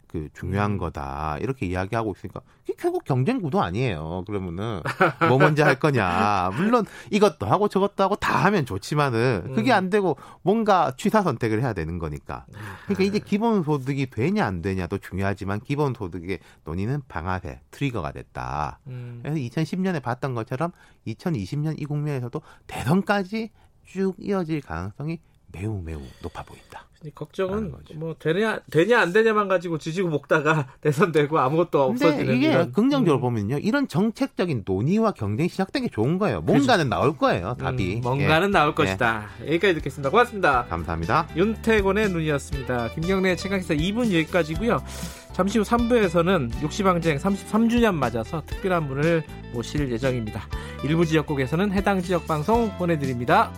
그 중요한 거다. 이렇게 이야기하고 있으니까 이게 결국 경쟁 구도 아니에요. 그러면은 뭐 먼저 할 거냐. 물론 이것도 하고 저것도 하고 다 하면 좋지만은 그게 안 되고 뭔가 취사 선택을 해야 되는 거니까. 그러니까 이제 기본소득이 되냐 안 되냐도 중요하지만 기본소득의 논의는 방아쇠, 트리거가 됐다. 그래서 이천십 년에 봤던 것처럼 이천이십 년 이 국면에서도 대선까지 쭉 이어질 가능성이 매우 매우 높아 보인다. 걱정은 뭐 되냐 되냐 안 되냐만 가지고 지지고 볶다가 대선되고 아무것도 없어지는. 근데 이게 이런. 긍정적으로 음. 보면요, 이런 정책적인 논의와 경쟁이 시작된 게 좋은 거예요. 뭔가는 그렇죠. 나올 거예요. 답이. 음, 뭔가는 예. 나올 것이다. 예. 여기까지 듣겠습니다. 고맙습니다. 감사합니다. 윤태곤의 눈이었습니다. 김경래의 최강시사 이 분 여기까지고요. 잠시 후 삼 부에서는 육시방쟁 삼십삼 주년 맞아서 특별한 분을 모실 예정입니다. 일부 지역국에서는 해당 지역 방송 보내드립니다.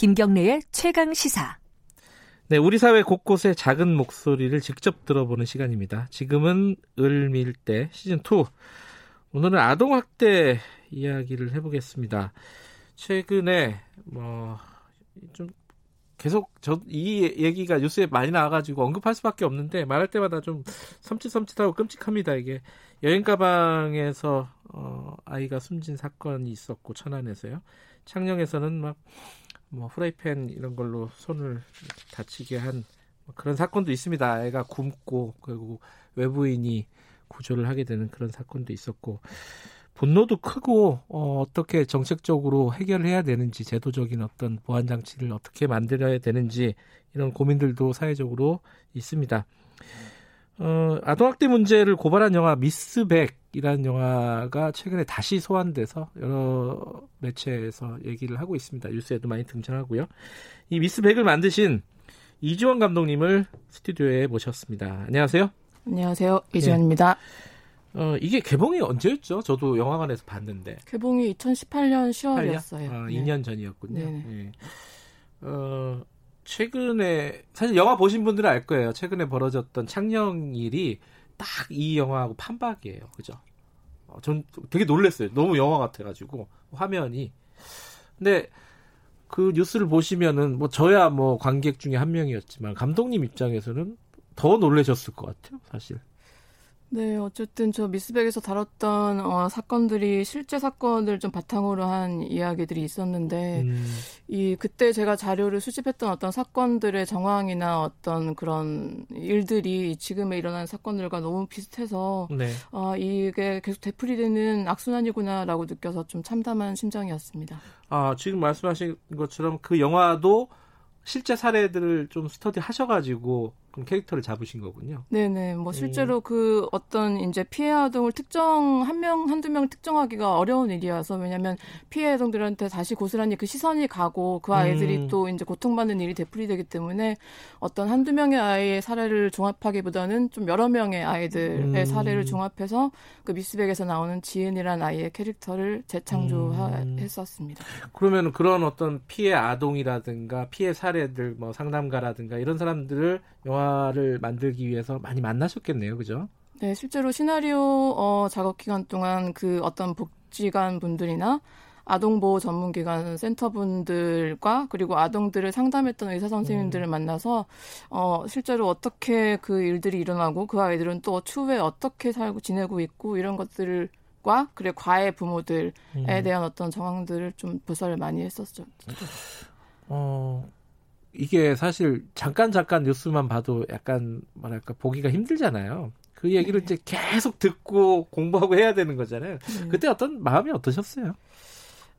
김경래의 최강시사. 네, 우리 사회 곳곳의 작은 목소리를 직접 들어보는 시간입니다. 지금은 을밀대 시즌이. 오늘은 아동학대 이야기를 해보겠습니다. 최근에 뭐 좀 계속 저 이 얘기가 뉴스에 많이 나와가지고 언급할 수밖에 없는데 말할 때마다 좀 섬찟섬찟하고 끔찍합니다. 이게 여행 가방에서 어, 아이가 숨진 사건이 있었고 천안에서요. 창녕에서는 막 뭐 후라이팬 이런 걸로 손을 다치게 한 그런 사건도 있습니다. 애가 굶고 결국 외부인이 구조를 하게 되는 그런 사건도 있었고 분노도 크고 어, 어떻게 정책적으로 해결해야 되는지 제도적인 어떤 보완 장치를 어떻게 만들어야 되는지 이런 고민들도 사회적으로 있습니다. 어, 아동학대 문제를 고발한 영화 미스백이라는 영화가 최근에 다시 소환돼서 여러 매체에서 얘기를 하고 있습니다. 뉴스에도 많이 등장하고요. 이 미스백을 만드신 이지원 감독님을 스튜디오에 모셨습니다. 안녕하세요. 안녕하세요. 이지원입니다. 네. 어, 이게 개봉이 언제였죠? 저도 영화관에서 봤는데. 개봉이 이천십팔 년 시월이었어요. 아, 네. 이 년 전이었군요. 네. 어... 최근에 사실 영화 보신 분들은 알 거예요. 최근에 벌어졌던 창녕 일이 딱 이 영화하고 판박이에요. 그죠? 어, 전 되게 놀랐어요. 너무 영화 같아가지고 화면이. 근데 그 뉴스를 보시면은 뭐 저야 뭐 관객 중에 한 명이었지만 감독님 입장에서는 더 놀라셨을 것 같아요. 사실. 네, 어쨌든 저 미스백에서 다뤘던 어, 사건들이 실제 사건을 좀 바탕으로 한 이야기들이 있었는데 음. 이 그때 제가 자료를 수집했던 어떤 사건들의 정황이나 어떤 그런 일들이 지금에 일어난 사건들과 너무 비슷해서 네. 어, 이게 계속 되풀이되는 악순환이구나라고 느껴서 좀 참담한 심정이었습니다. 아, 지금 말씀하신 것처럼 그 영화도 실제 사례들을 좀 스터디 하셔가지고 그럼 캐릭터를 잡으신 거군요. 네네. 뭐 실제로 음. 그 어떤 이제 피해 아동을 특정 한 명, 한두 명 특정하기가 어려운 일이어서 왜냐하면 피해 아동들한테 다시 고스란히 그 시선이 가고 그 아이들이 음. 또 이제 고통받는 일이 되풀이되기 때문에 어떤 한두 명의 아이의 사례를 종합하기보다는 좀 여러 명의 아이들의 음. 사례를 종합해서 그 미스백에서 나오는 지은이라는 아이의 캐릭터를 재창조했었습니다. 음. 그러면 그런 어떤 피해 아동이라든가 피해 사례들 뭐 상담가라든가 이런 사람들을 영화를 만들기 위해서 많이 만나셨겠네요, 그죠? 네, 실제로 시나리오 어, 작업 기간 동안 그 어떤 복지관 분들이나 아동보호 전문기관 센터 분들과 그리고 아동들을 상담했던 의사 선생님들을 음. 만나서 어, 실제로 어떻게 그 일들이 일어나고 그 아이들은 또 추후에 어떻게 살고 지내고 있고 이런 것들을 과 그리고 과외 부모들에 음. 대한 어떤 정황들을 좀 보살을 많이 했었죠. 어. 이게 사실 잠깐 잠깐 뉴스만 봐도 약간 뭐랄까 보기가 힘들잖아요. 그 얘기를 네. 이제 계속 듣고 공부하고 해야 되는 거잖아요. 네. 그때 어떤 마음이 어떠셨어요?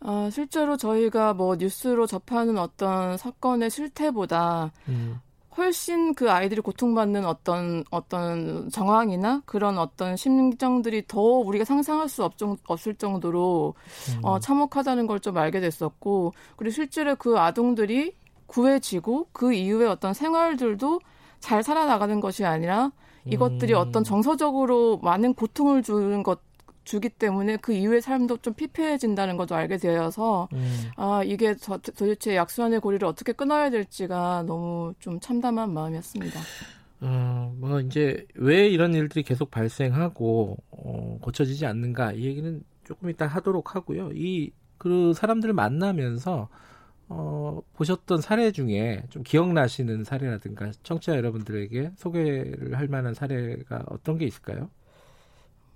어, 실제로 저희가 뭐 뉴스로 접하는 어떤 사건의 실태보다 음. 훨씬 그 아이들이 고통받는 어떤 어떤 정황이나 그런 어떤 심정들이 더 우리가 상상할 수 없, 없을 정도로 음. 어, 참혹하다는 걸 좀 알게 됐었고 그리고 실제로 그 아동들이 구해지고 그 이후에 어떤 생활들도 잘 살아나가는 것이 아니라 이것들이 음. 어떤 정서적으로 많은 고통을 주는 것 주기 때문에 그 이후의 삶도 좀 피폐해진다는 것도 알게 되어서 음. 아 이게 저, 도대체 약수환의 고리를 어떻게 끊어야 될지가 너무 좀 참담한 마음이었습니다. 어, 뭐 이제 왜 이런 일들이 계속 발생하고 어, 고쳐지지 않는가 이 얘기는 조금 이따 하도록 하고요. 이 그 사람들을 만나면서 어, 보셨던 사례 중에 좀 기억나시는 사례라든가 청취자 여러분들에게 소개를 할 만한 사례가 어떤 게 있을까요?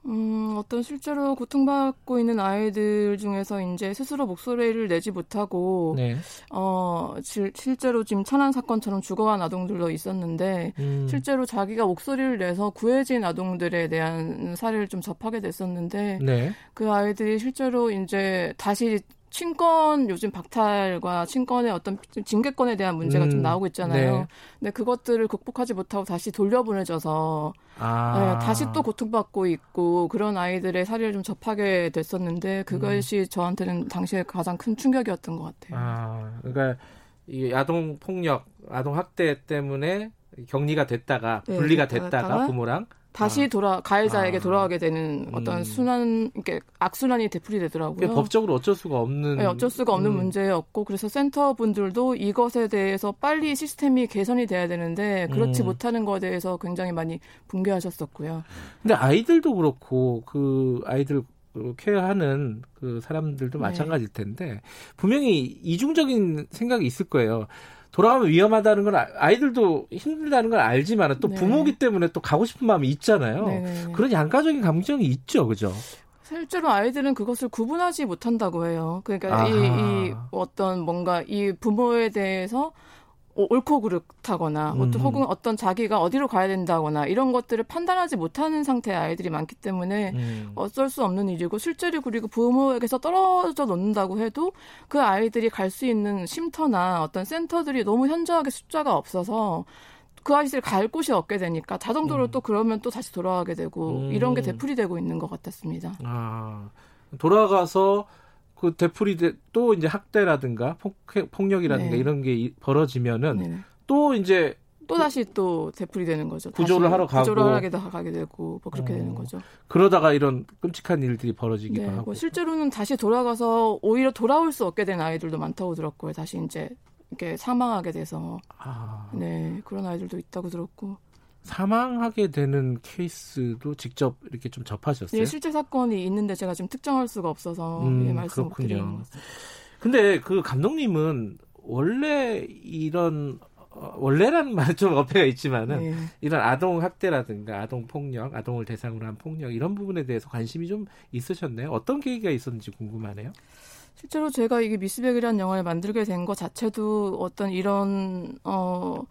음, 어떤 실제로 고통받고 있는 아이들 중에서 이제 스스로 목소리를 내지 못하고, 네. 어, 질, 실제로 지금 천안 사건처럼 죽어간 아동들도 있었는데, 음. 실제로 자기가 목소리를 내서 구해진 아동들에 대한 사례를 좀 접하게 됐었는데, 네. 그 아이들이 실제로 이제 다시 친권 요즘 박탈과 친권의 어떤 징계권에 대한 문제가 음, 좀 나오고 있잖아요. 네. 근데 그것들을 극복하지 못하고 다시 돌려보내져서 아. 네, 다시 또 고통받고 있고 그런 아이들의 사례를 좀 접하게 됐었는데 그것이 음. 저한테는 당시에 가장 큰 충격이었던 것 같아요. 아, 그러니까 이 아동 폭력, 아동 학대 때문에 격리가 됐다가 분리가 네, 됐다가, 됐다가 부모랑 다시 돌아 가해자에게 아. 돌아가게 되는 어떤 음. 순환, 이렇게 악순환이 되풀이되더라고요. 법적으로 어쩔 수가 없는 네, 어쩔 수가 없는 음. 문제였고 그래서 센터 분들도 이것에 대해서 빨리 시스템이 개선이 돼야 되는데 그렇지 음. 못하는 것에 대해서 굉장히 많이 붕괴하셨었고요. 근데 아이들도 그렇고 그 아이들 케어하는 그 사람들도 네. 마찬가지일 텐데 분명히 이중적인 생각이 있을 거예요. 돌아가면 위험하다는 건 아이들도 힘들다는 걸 알지만 또 네. 부모기 때문에 또 가고 싶은 마음이 있잖아요. 네. 그런 양가적인 감정이 있죠. 그죠? 실제로 아이들은 그것을 구분하지 못한다고 해요. 그러니까 이, 이 어떤 뭔가 이 부모에 대해서 옳고 그릇하거나 음. 혹은 어떤 자기가 어디로 가야 된다거나 이런 것들을 판단하지 못하는 상태의 아이들이 많기 때문에 음. 어쩔 수 없는 일이고 실제로 그리고 부모에게서 떨어져 놓는다고 해도 그 아이들이 갈 수 있는 쉼터나 어떤 센터들이 너무 현저하게 숫자가 없어서 그 아이들이 갈 곳이 없게 되니까 자동도로 음. 또 그러면 또 다시 돌아가게 되고 음. 이런 게 되풀이되고 있는 것 같았습니다. 아, 돌아가서 그 되풀이 또 이제 학대라든가 폭, 폭력이라든가 네. 이런 게 벌어지면은 네. 또 이제 또 다시 또 되풀이 되는 거죠. 구조를 하러 가고 구조를 하게 가게 되고 뭐 그렇게 어, 되는 거죠. 그러다가 이런 끔찍한 일들이 벌어지기도 네, 하고. 뭐 실제로는 다시 돌아가서 오히려 돌아올 수 없게 된 아이들도 많다고 들었고요. 다시 이제 이렇게 사망하게 돼서 아. 네 그런 아이들도 있다고 들었고. 사망하게 되는 케이스도 직접 이렇게 좀 접하셨어요? 예, 실제 사건이 있는데 제가 좀 특정할 수가 없어서 음, 예, 말씀 못 드리는 것 같습니다. 근데 그 감독님은 원래 이런 원래라는 말은 좀 어폐가 있지만은 네. 이런 아동 학대라든가 아동 폭력, 아동을 대상으로 한 폭력 이런 부분에 대해서 관심이 좀 있으셨네요. 어떤 계기가 있었는지 궁금하네요. 실제로 제가 이게 미스백이라는 영화를 만들게 된 거 자체도 어떤 이런 어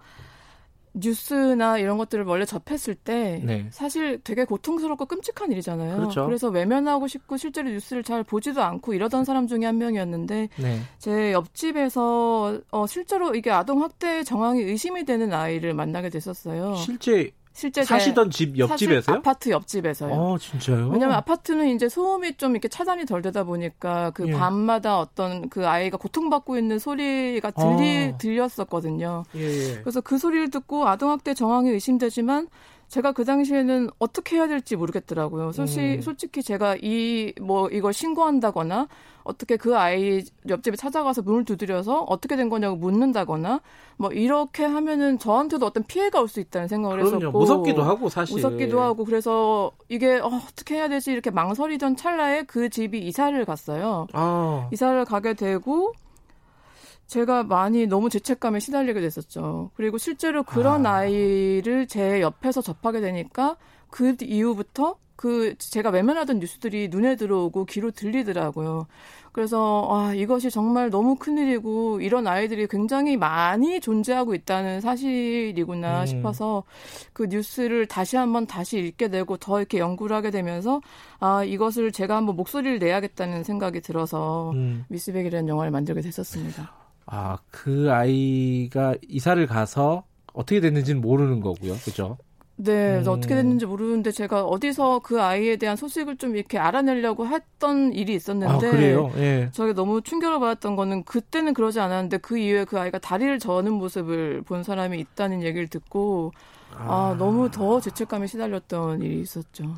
뉴스나 이런 것들을 원래 접했을 때 네. 사실 되게 고통스럽고 끔찍한 일이잖아요. 그렇죠. 그래서 외면하고 싶고 실제로 뉴스를 잘 보지도 않고 이러던 사람 중에 한 명이었는데 네. 제 옆집에서 어, 실제로 이게 아동학대 정황이 의심이 되는 아이를 만나게 됐었어요. 실제 실제 사시던 집 옆집에서요? 아파트 옆집에서요. 아, 진짜요? 왜냐면 아파트는 이제 소음이 좀 이렇게 차단이 덜 되다 보니까 그 예. 밤마다 어떤 그 아이가 고통받고 있는 소리가 들리, 아. 들렸었거든요. 예. 그래서 그 소리를 듣고 아동학대 정황이 의심되지만 제가 그 당시에는 어떻게 해야 될지 모르겠더라고요. 솔직히, 음. 솔직히 제가 이, 뭐, 이걸 신고한다거나 어떻게 그 아이 옆집에 찾아가서 문을 두드려서 어떻게 된 거냐고 묻는다거나 뭐 이렇게 하면은 저한테도 어떤 피해가 올 수 있다는 생각을 그럼요. 했었고. 무섭기도 하고 사실. 무섭기도 하고 그래서 이게 어, 어떻게 해야 되지 이렇게 망설이던 찰나에 그 집이 이사를 갔어요. 아. 이사를 가게 되고 제가 많이 너무 죄책감에 시달리게 됐었죠. 그리고 실제로 그런 아. 아이를 제 옆에서 접하게 되니까 그 이후부터 그 제가 외면하던 뉴스들이 눈에 들어오고 귀로 들리더라고요. 그래서 아, 이것이 정말 너무 큰일이고 이런 아이들이 굉장히 많이 존재하고 있다는 사실이구나 음. 싶어서 그 뉴스를 다시 한번 다시 읽게 되고 더 이렇게 연구를 하게 되면서 아, 이것을 제가 한번 목소리를 내야겠다는 생각이 들어서 음. 미스백이라는 영화를 만들게 됐었습니다. 아, 그 아이가 이사를 가서 어떻게 됐는지는 모르는 거고요. 그죠? 네, 음. 어떻게 됐는지 모르는데 제가 어디서 그 아이에 대한 소식을 좀 이렇게 알아내려고 했던 일이 있었는데. 아, 그래요? 예. 저게 너무 충격을 받았던 거는 그때는 그러지 않았는데 그 이후에 그 아이가 다리를 저는 모습을 본 사람이 있다는 얘기를 듣고 아, 아 너무 더 죄책감에 시달렸던 일이 있었죠.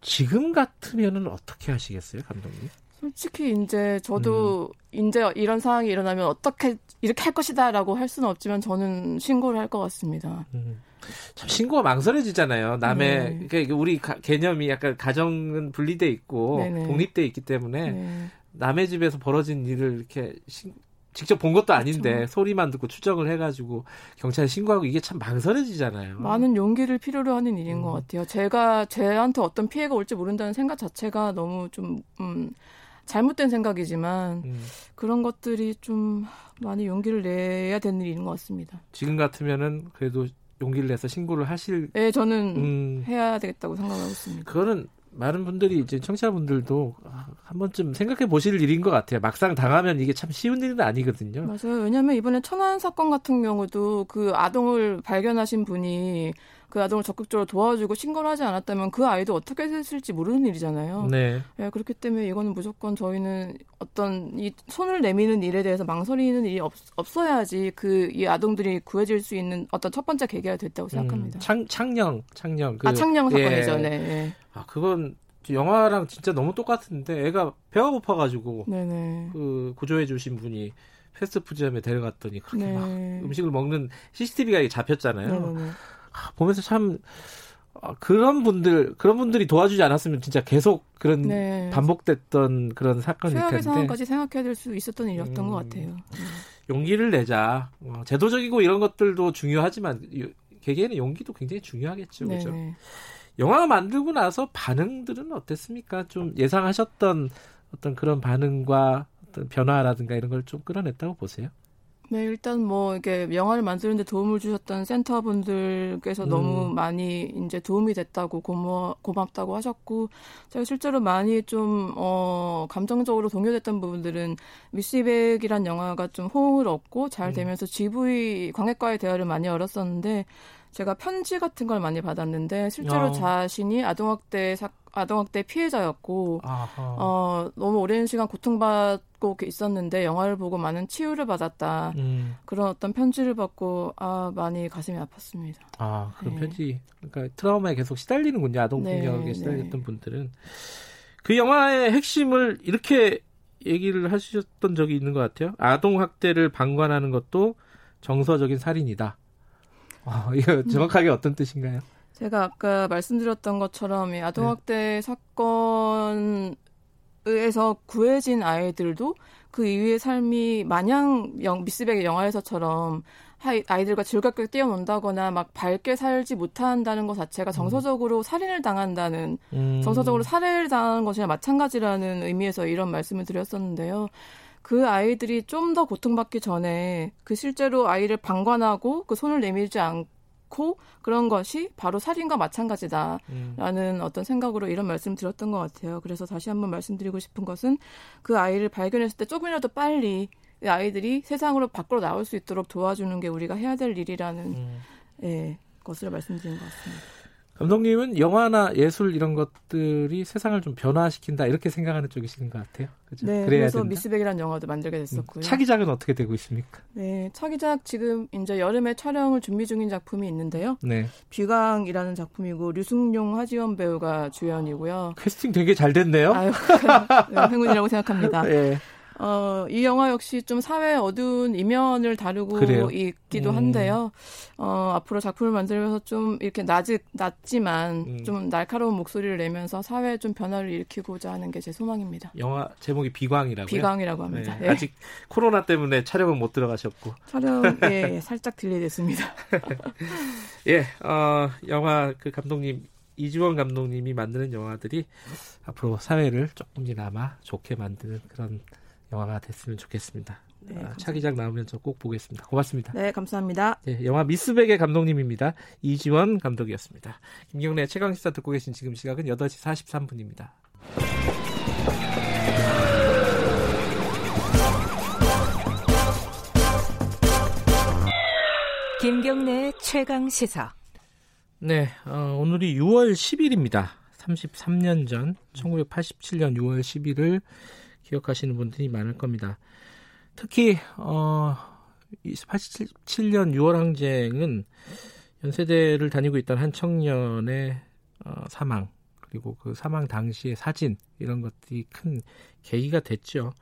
지금 같으면은 어떻게 하시겠어요, 감독님? 솔직히 이제 저도 음. 이제 이런 상황이 일어나면 어떻게 이렇게 할 것이다라고 할 수는 없지만 저는 신고를 할 것 같습니다. 음. 참 신고가 망설여지잖아요. 남의 네. 그러니까 우리 가, 개념이 약간 가정은 분리돼 있고 네네. 독립돼 있기 때문에 네. 남의 집에서 벌어진 일을 이렇게 신, 직접 본 것도 아닌데 그렇죠. 소리만 듣고 추정을 해가지고 경찰에 신고하고 이게 참 망설여지잖아요. 많은 용기를 필요로 하는 일인 음. 것 같아요. 제가 쟤한테 어떤 피해가 올지 모른다는 생각 자체가 너무 좀 음. 잘못된 생각이지만 음. 그런 것들이 좀 많이 용기를 내야 되는 일인 것 같습니다. 지금 같으면은 그래도 용기를 내서 신고를 하실? 네, 저는 음. 해야 되겠다고 생각하고 있습니다. 그거는 많은 분들이 이제 청취자분들도 한 번쯤 생각해 보실 일인 것 같아요. 막상 당하면 이게 참 쉬운 일은 아니거든요. 맞아요. 왜냐하면 이번에 천안 사건 같은 경우도 그 아동을 발견하신 분이 그 아동을 적극적으로 도와주고 신고를 하지 않았다면 그 아이도 어떻게 됐을지 모르는 일이잖아요. 네. 네, 그렇기 때문에 이거는 무조건 저희는 어떤 이 손을 내미는 일에 대해서 망설이는 일이 없, 없어야지 그 이 아동들이 구해질 수 있는 어떤 첫 번째 계기가 됐다고 생각합니다. 음, 창, 창녕, 창녕. 그, 아, 창녕 사건이죠. 예. 네. 예. 아, 그건 영화랑 진짜 너무 똑같은데 애가 배가 고파가지고 네네. 그 구조해 주신 분이 패스트푸드점에 데려갔더니 그렇게 네. 막 음식을 먹는 씨씨티비가 잡혔잖아요. 네네. 보면서 참 그런 분들 그런 분들이 도와주지 않았으면 진짜 계속 그런 네. 반복됐던 그런 사건일 텐데 최악의 상황까지 생각해야 될 수 있었던 일이었던 음, 것 같아요. 용기를 내자. 어, 제도적이고 이런 것들도 중요하지만 개개인의 용기도 굉장히 중요하겠죠. 그렇죠? 영화 만들고 나서 반응들은 어땠습니까? 좀 예상하셨던 어떤 그런 반응과 어떤 변화라든가 이런 걸 좀 끌어냈다고 보세요? 네, 일단 뭐 이게 영화를 만드는데 도움을 주셨던 센터분들께서 음. 너무 많이 이제 도움이 됐다고 고마 고맙다고 하셨고 제가 실제로 많이 좀 어, 감정적으로 동요됐던 부분들은 미스백이란 영화가 좀 호응을 얻고 잘 되면서 음. 지브이 관객과의 대화를 많이 열었었는데 제가 편지 같은 걸 많이 받았는데 실제로 야. 자신이 아동학대 사, 아동학대 피해자였고 어, 너무 오랜 시간 고통받고 있었는데 영화를 보고 많은 치유를 받았다. 음. 그런 어떤 편지를 받고 아, 많이 가슴이 아팠습니다. 아, 그런 네. 편지. 그러니까 트라우마에 계속 시달리는군요. 아동 폭력에 네, 시달렸던 네. 분들은. 그 영화의 핵심을 이렇게 얘기를 하셨던 적이 있는 것 같아요. 아동학대를 방관하는 것도 정서적인 살인이다. 어, 이거 정확하게 음. 어떤 뜻인가요? 제가 아까 말씀드렸던 것처럼 이 아동학대 네. 사건에서 구해진 아이들도 그 이후의 삶이 마냥 영, 미스백의 영화에서처럼 아이들과 즐겁게 뛰어논다거나 막 밝게 살지 못한다는 것 자체가 정서적으로 살인을 당한다는, 음. 정서적으로 살해를 당하는 것이나 마찬가지라는 의미에서 이런 말씀을 드렸었는데요. 그 아이들이 좀 더 고통받기 전에 그 실제로 아이를 방관하고 그 손을 내밀지 않고 그런 것이 바로 살인과 마찬가지다라는 음. 어떤 생각으로 이런 말씀을 드렸던 것 같아요. 그래서 다시 한번 말씀드리고 싶은 것은 그 아이를 발견했을 때 조금이라도 빨리 아이들이 세상으로 밖으로 나올 수 있도록 도와주는 게 우리가 해야 될 일이라는 음. 예, 것을 말씀드린 것 같습니다. 감독님은 영화나 예술 이런 것들이 세상을 좀 변화시킨다 이렇게 생각하는 쪽이신 것 같아요. 그죠? 네, 그래야 그래서 된다? 미스백이라는 영화도 만들게 됐었고요. 음. 차기작은 어떻게 되고 있습니까? 네, 차기작 지금 이제 여름에 촬영을 준비 중인 작품이 있는데요. 네. 비강이라는 작품이고 류승룡, 하지원 배우가 주연이고요. 캐스팅 되게 잘 됐네요. 아유, 네, 행운이라고 생각합니다. 네. 어, 이 영화 역시 좀 사회의 어두운 이면을 다루고 그래요? 있기도 한데요. 음. 어, 앞으로 작품을 만들면서 좀 이렇게 낮은, 낮지만 음. 좀 날카로운 목소리를 내면서 사회에 좀 변화를 일으키고자 하는 게 제 소망입니다. 영화 제목이 비광이라고요? 비광이라고 합니다. 네. 네. 아직 코로나 때문에 촬영은 못 들어가셨고. 촬영, 예, 살짝 딜레이 됐습니다. 예, 어, 영화 그 감독님. 이지원 감독님이 만드는 영화들이 앞으로 사회를 조금이나마 좋게 만드는 그런 영화가 됐으면 좋겠습니다. 네, 아, 차기작 나오면 저 꼭 보겠습니다. 고맙습니다. 네, 감사합니다. 네, 영화 미스백의 감독님입니다. 이지원 감독이었습니다. 김경래 최강시사 듣고 계신 지금 시각은 여덟 시 사십삼 분입니다. 김경래 최강시사. 네, 어, 오늘이 유월 십일입니다. 삼십삼 년 전 천구백팔십칠 년 유월 십일을 기억하시는 분들이 많을 겁니다. 특히 어, 팔십칠 년 유월 항쟁은 연세대를 다니고 있던 한 청년의 어, 사망, 그리고 그 사망 당시의 사진 이런 것들이 큰 계기가 됐죠.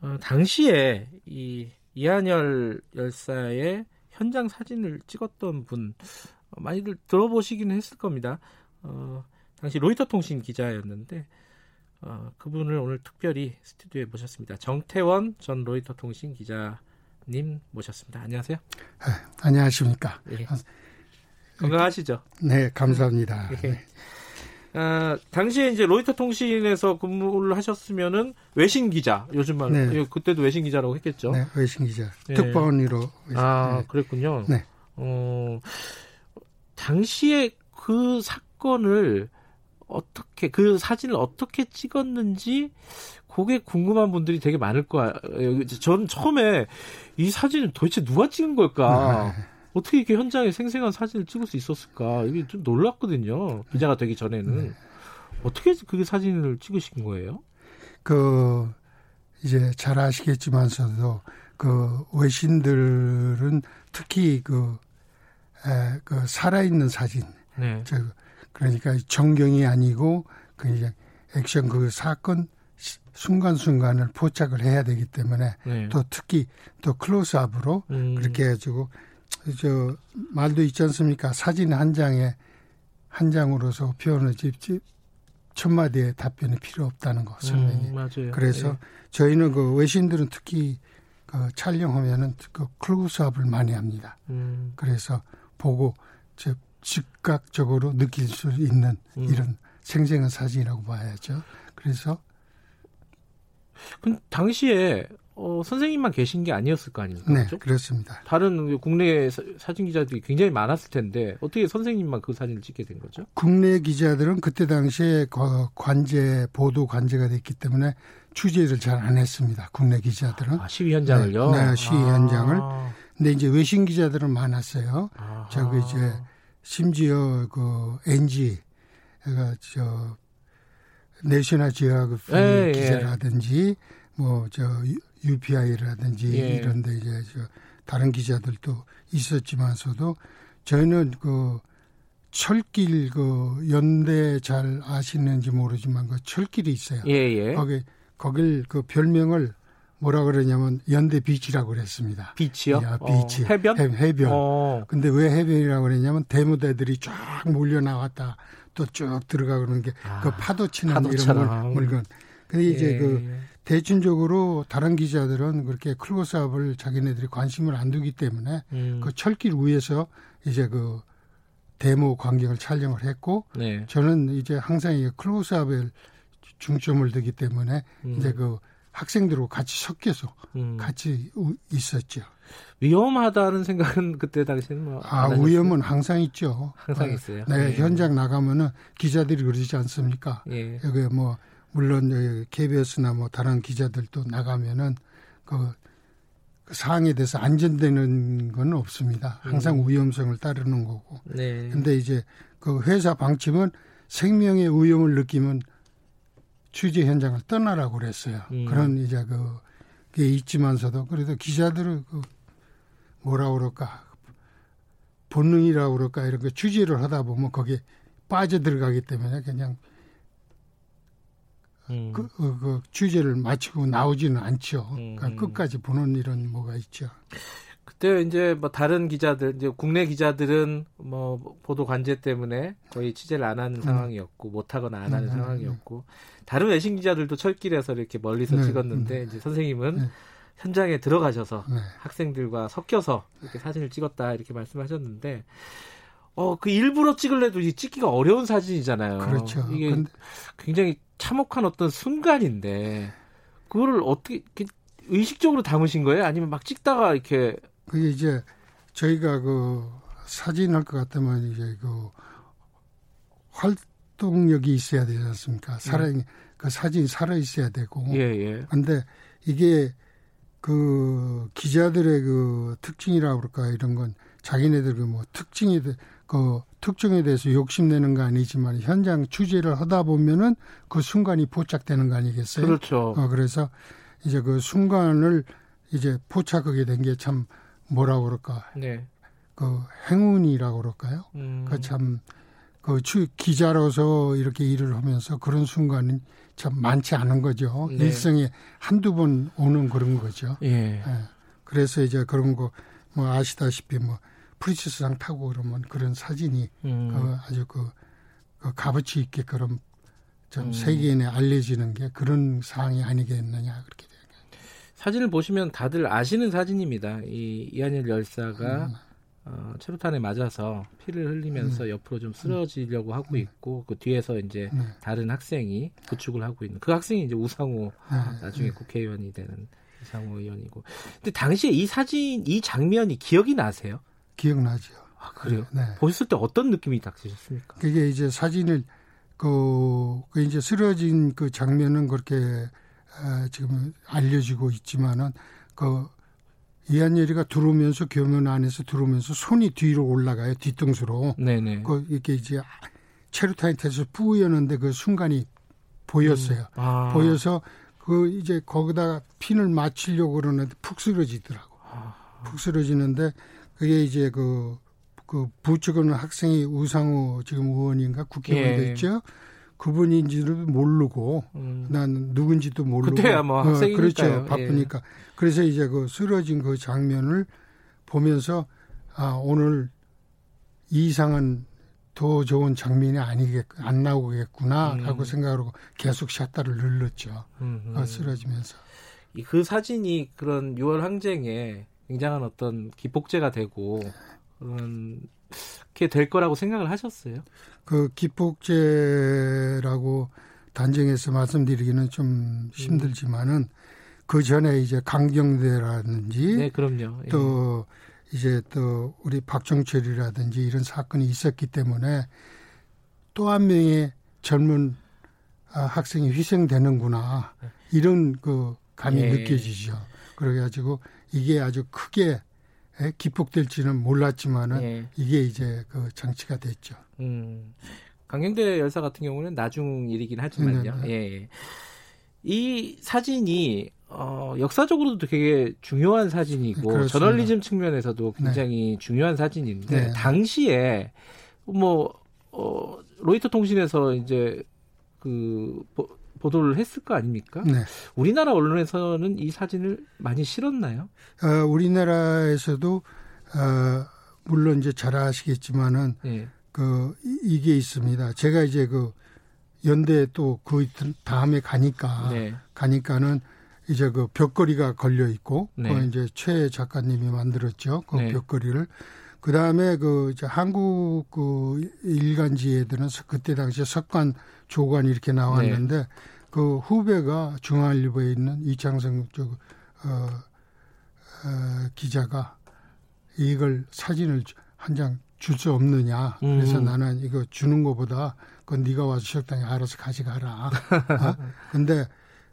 어, 당시에 이 이한열 열사의 현장 사진을 찍었던 분 많이들 들어보시긴 했을 겁니다. 어, 당시 로이터 통신 기자였는데 어, 그분을 오늘 특별히 스튜디오에 모셨습니다. 정태원 전 로이터 통신 기자님 모셨습니다. 안녕하세요. 아, 안녕하십니까. 예. 건강하시죠? 네, 감사합니다. 예. 네. 어, 당시에 이제 로이터 통신에서 근무를 하셨으면은 외신 기자, 요즘 말 네. 그때도 외신 기자라고 했겠죠? 네, 외신 기자. 예. 특파원으로. 외신, 아, 네. 그랬군요. 네. 어. 당시에 그 사건을 어떻게, 그 사진을 어떻게 찍었는지 그게 궁금한 분들이 되게 많을 거예요. 저는 처음에 이 사진을 도대체 누가 찍은 걸까? 네. 어떻게 이렇게 현장에 생생한 사진을 찍을 수 있었을까? 이게 좀 놀랐거든요. 기자가 되기 전에는. 네. 어떻게 그 사진을 찍으신 거예요? 그, 이제 잘 아시겠지만서도 그 외신들은 특히 그 에, 그 살아있는 사진, 네. 저, 그러니까 전경이 아니고 그냥 액션 그 사건 순간순간을 포착을 해야 되기 때문에 네. 또 특히 또 클로즈업으로 음. 그렇게 해가지고 저 말도 있지 않습니까? 사진 한 장에 한 장으로서 표현을 집지 첫 마디에 답변이 필요 없다는 거 선생님. 음, 맞아요. 그래서 네. 저희는 그 외신들은 특히 그 촬영하면은 그 클로즈업을 많이 합니다. 음. 그래서 보고 즉각적으로 느낄 수 있는 음. 이런 생생한 사진이라고 봐야죠. 그래서 그 당시에 어, 선생님만 계신 게 아니었을 거 아닙니까? 네, 그렇죠? 그렇습니다. 다른 국내 사진 기자들이 굉장히 많았을 텐데 어떻게 선생님만 그 사진을 찍게 된 거죠? 국내 기자들은 그때 당시에 관제 보도 관제가 됐기 때문에 취재를 잘 안 했습니다. 국내 기자들은. 아, 시위 현장을요? 네, 네 시위 아. 현장을. 근데 이제 외신 기자들은 많았어요. 아하. 저기 이제 심지어 그 엔지, 그러니까 저 내셔널 지오그래피 예, 기자라든지 예. 뭐 저 유피아이라든지 예. 이런데 이제 저 다른 기자들도 있었지만서도 저희는 그 철길 그 연대 잘 아시는지 모르지만 그 철길이 있어요. 예예. 거기 거길 그 별명을 뭐라 그러냐면 연대 비치라고 그랬습니다. 비치요? 야, 비치. 어, 해변? 해, 해변. 어. 근데 왜 해변이라고 그랬냐면 대무대들이 쫙 몰려 나왔다 또 쭉 들어가 그러는 게 그 아, 파도 치는 파도처럼. 이런 물건. 근데 이제 예. 그 대중적으로 다른 기자들은 그렇게 클로즈업을 자기네들이 관심을 안 두기 때문에 음. 그 철길 위에서 이제 그 데모 광경을 촬영을 했고 네. 저는 이제 항상 이 클로즈업에 중점을 두기 때문에 음. 이제 그 학생들하고 같이 섞여서 음. 같이 있었죠. 위험하다는 생각은 그때 당시에는 뭐 아 위험은 항상 있죠. 항상 어, 있어요. 네, 네. 현장 나가면은 기자들이 그러지 않습니까? 예. 여기 뭐 물론 케이비에스나 뭐 다른 기자들도 나가면은 그, 그 사항에 대해서 안전되는 건 없습니다. 항상 음. 위험성을 따르는 거고. 네. 근데 이제 그 회사 방침은 생명의 위험을 느끼면 취재 현장을 떠나라고 그랬어요. 음. 그런 이제 그, 그게 있지만서도 그래도 기자들을 그 뭐라 그럴까 본능이라 그럴까 이런 거 취재를 하다 보면 거기에 빠져들어가기 때문에 그냥 음. 그, 그, 그 취재를 마치고 나오지는 않죠. 그러니까 음. 끝까지 보는 이런 뭐가 있죠. 그때 이제 뭐 다른 기자들, 이제 국내 기자들은 뭐 보도 관제 때문에 거의 취재를 안 하는 음. 상황이었고 못하거나 안 하는 음, 상황이었고 음. 다른 외신 기자들도 철길에서 이렇게 멀리서 네, 찍었는데 음. 이제 선생님은 네. 현장에 들어가셔서 네. 학생들과 섞여서 이렇게 사진을 찍었다 이렇게 말씀하셨는데 어, 그 일부러 찍을래도 이 찍기가 어려운 사진이잖아요. 그렇죠. 이게 근데... 굉장히 참혹한 어떤 순간인데 그거를 어떻게 의식적으로 담으신 거예요? 아니면 막 찍다가 이렇게 그게 이제 저희가 그 사진할 것 같으면 이제 그 활동력이 있어야 되지 않습니까? 살아 음. 그 사진이 살아 있어야 되고. 예예. 그런데 이게 그 기자들의 그 특징이라고 그럴까 이런 건 자기네들 그 뭐 특징이 그 특종에 대해서 욕심내는 거 아니지만 현장 취재를 하다 보면은 그 순간이 포착되는 거 아니겠어요? 그렇죠. 어, 그래서 이제 그 순간을 이제 포착하게 된 게 참 뭐라고 그럴까? 네. 그 행운이라고 그럴까요? 음. 그 참 그 기자로서 이렇게 일을 하면서 그런 순간은 참 많지 않은 거죠. 네. 일생에 한두 번 오는 그런 거죠. 예. 예. 그래서 이제 그런 거 뭐 아시다시피 뭐 프리츠상 타고 그러면 그런 사진이 음. 그 아주 그, 그 값어치 있게 그런 좀 음. 세계인에 알려지는 게 그런 사항이 아니겠느냐 그렇게 돼요. 사진을 보시면 다들 아시는 사진입니다. 이 이한열 열사가 음. 어, 체류탄에 맞아서 피를 흘리면서 음. 옆으로 좀 쓰러지려고 하고 음. 있고 그 뒤에서 이제 음. 다른 학생이 구축을 하고 있는 그 학생이 이제 우상호 음. 나중에 음. 국회의원이 되는 우상호 의원이고. 근데 당시에 이 사진 이 장면이 기억이 나세요? 기억나죠. 아, 그래요? 네. 보셨을 때 어떤 느낌이 딱 드셨습니까? 그게 이제 사진을, 그, 그 이제 쓰러진 그 장면은 그렇게 아, 지금 알려지고 있지만은, 그, 이한열이가 들어오면서 교면 안에서 들어오면서 손이 뒤로 올라가요. 뒤통수로. 네네. 그, 이렇게 이제 체류탄이 타서 뿌였는데 그 순간이 보였어요. 음. 아. 보여서 그 이제 거기다가 핀을 맞추려고 그러는데 푹 쓰러지더라고. 아. 푹 쓰러지는데 그게 이제 그, 그 부축은 학생이 우상호 지금 의원인가 국회의원 됐죠. 예. 그분인지를 모르고 음. 난 누군지도 모르고. 그때야 뭐 학생이니까요. 어, 그렇죠. 바쁘니까. 예. 그래서 이제 그 쓰러진 그 장면을 보면서 아 오늘 이 이상은 더 좋은 장면이 아니겠 안 나오겠구나라고 음. 생각하고 계속 샷다를 눌렀죠. 음. 그 쓰러지면서. 그 사진이 그런 유월 항쟁에. 굉장한 어떤 기폭제가 되고 그런 게 될 거라고 생각을 하셨어요? 그 기폭제라고 단정해서 말씀드리기는 좀 힘들지만은 그 전에 이제 강경대라든지 네, 그럼요. 예. 또 이제 또 우리 박정철이라든지 이런 사건이 있었기 때문에 또 한 명의 젊은 학생이 희생되는구나 이런 그 감이 예. 느껴지죠. 그래가지고 이게 아주 크게 기폭될지는 몰랐지만은 예. 이게 이제 그 장치가 됐죠. 음, 강경대 열사 같은 경우는 나중 일이긴 하지만요. 네, 네. 예, 이 사진이 어, 역사적으로도 되게 중요한 사진이고 그렇습니다. 저널리즘 측면에서도 굉장히 네. 중요한 사진인데 네. 당시에 뭐 어, 로이터 통신에서 이제 그 뭐, 보도를 했을 거 아닙니까? 네. 우리나라 언론에서는 이 사진을 많이 실었나요? 어, 우리나라에서도 어, 물론 이제 잘 아시겠지만은 네. 그 이게 있습니다. 제가 이제 그 연대 또 그 다음에 가니까 네. 가니까는 이제 그 벽걸이가 걸려 있고, 네. 그거 이제 최 작가님이 만들었죠. 그 네. 벽걸이를. 그 다음에 그 이제 한국 그 일간지에들은 그때 당시에 석관, 조관 이렇게 나왔는데, 네. 그 후배가 중앙일보에 있는 이창성 쪽, 어, 어, 기자가 이걸 사진을 한 장 줄 수 없느냐. 그래서 음. 나는 이거 주는 것보다 그건 네가 와서 식당에 알아서 가져가라. 어? 근데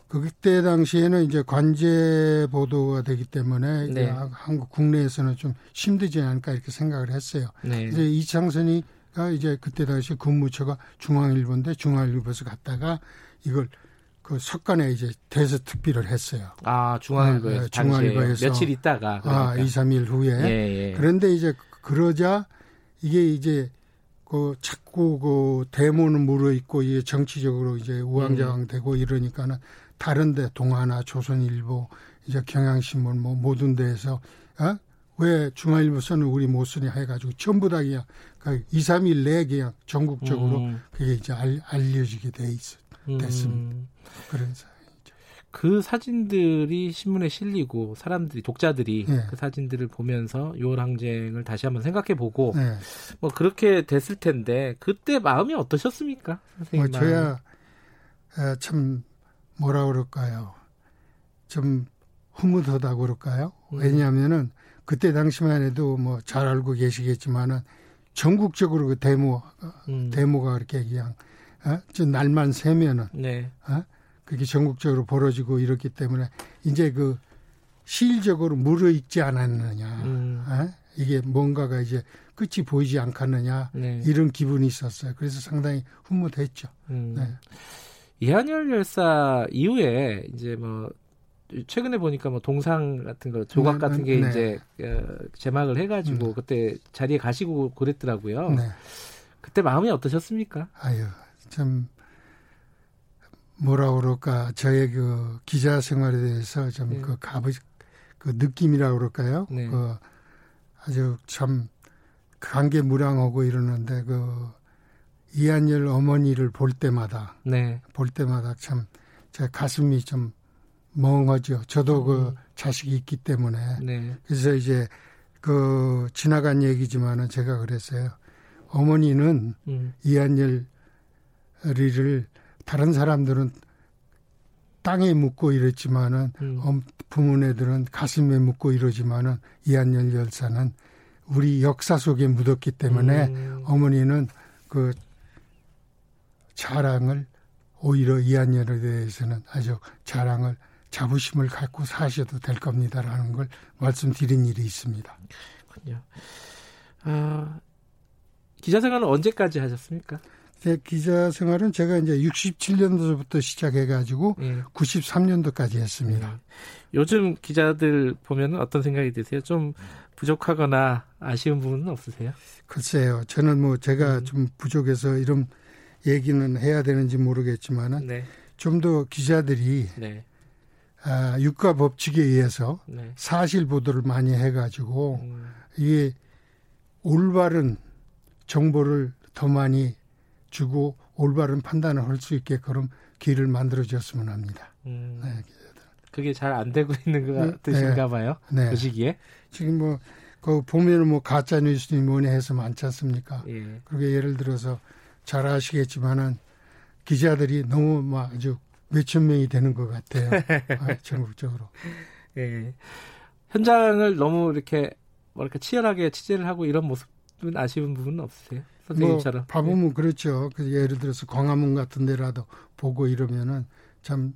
그때 당시에는 이제 관제 보도가 되기 때문에 네. 이제 한국 국내에서는 좀 힘들지 않을까 이렇게 생각을 했어요. 네. 이제 이창선이가 이제 그때 당시 근무처가 중앙일보인데 중앙일보에서 갔다가 이걸 그 석간에 이제 대서특필을 했어요. 아, 중앙일보에서. 네, 중앙일보에서. 며칠 있다가. 그러니까. 아, 이, 삼 일 후에. 예, 예. 그런데 이제 그러자 이게 이제 그 자꾸 그 대모는 물어있고 이게 정치적으로 이제 우왕좌왕 되고 이러니까는 다른데 동아나 조선일보 이제 경향신문 뭐 모든 데에서 어? 왜 중앙일보서는 우리 못 쓰냐 해가지고 전부 다 그냥 이, 삼 일 내에 그냥 전국적으로 음. 그게 이제 알, 알려지게 돼 있어 됐습니다. 음. 그런 사연이죠. 그 사진들이 신문에 실리고 사람들이 독자들이 네. 그 사진들을 보면서 유월 항쟁을 다시 한번 생각해보고 네. 뭐 그렇게 됐을 텐데 그때 마음이 어떠셨습니까, 선생님? 뭐 저야 에, 참. 뭐라 그럴까요? 좀 흐뭇하다고 그럴까요? 왜냐하면은 그때 당시만 해도 뭐 잘 알고 계시겠지만은 전국적으로 그 데모, 음. 데모가 이렇게 그냥, 어? 저 날만 세면은, 네. 어? 그게 전국적으로 벌어지고 이렇기 때문에 이제 그 실적으로 물어있지 않았느냐. 음. 어? 이게 뭔가가 이제 끝이 보이지 않겠느냐. 네. 이런 기분이 있었어요. 그래서 상당히 흐뭇했죠. 음. 네. 이한열 열사 이후에 이제 뭐 최근에 보니까 뭐 동상 같은 거 조각 같은 게 네. 이제 제막을 해가지고 네. 그때 자리에 가시고 그랬더라고요. 네. 그때 마음이 어떠셨습니까? 아유 참 뭐라 그럴까 저의 그 기자 생활에 대해서 좀 그 네. 가부 그 느낌이라 그럴까요? 네. 그 아주 참 감개무량하고 이러는데 그. 이한열 어머니를 볼 때마다, 네. 볼 때마다 참 제 가슴이 좀 멍하죠. 저도 그 음. 자식이 있기 때문에. 네. 그래서 이제 그 지나간 얘기지만은 제가 그랬어요. 어머니는 음. 이한열이를 다른 사람들은 땅에 묻고 이랬지만은 음. 부모네들은 가슴에 묻고 이러지만은 이한열 열사는 우리 역사 속에 묻었기 때문에 음. 어머니는 그 자랑을 오히려 이한열에 대해서는 아주 자랑을 자부심을 갖고 사셔도 될 겁니다라는 걸 말씀드린 일이 있습니다. 그렇군요. 아, 기자 생활은 언제까지 하셨습니까? 네, 기자 생활은 제가 이제 육십칠 년도부터 시작해가지고 네. 구십삼 년도까지 했습니다. 네. 요즘 기자들 보면 어떤 생각이 드세요? 좀 부족하거나 아쉬운 부분은 없으세요? 글쎄요. 저는 뭐 제가 음. 좀 부족해서 이런 얘기는 해야 되는지 모르겠지만은 네. 좀 더 기자들이 네. 아, 유가 법칙에 의해서 네. 사실 보도를 많이 해가지고 음. 이게 올바른 정보를 더 많이 주고 올바른 판단을 할 수 있게끔 길을 만들어줬으면 합니다. 음. 네, 기자들. 그게 잘 안 되고 있는 것 같으신가 네. 봐요. 네. 그 시기에. 지금 뭐 그 보면은 뭐 가짜 뉴스니 뭐니 해서 많지 않습니까? 예. 그리고 예를 들어서 잘 아시겠지만은 기자들이 너무 막 아주 몇천 명이 되는 것 같아요. 아, 전국적으로. 예. 현장을 너무 이렇게 뭐랄까 치열하게 취재를 하고 이런 모습은 아쉬운 부분은 없으세요? 선생님처럼. 뭐 봐보면 예. 그렇죠. 그 예를 들어서 광화문 같은 데라도 보고 이러면은 참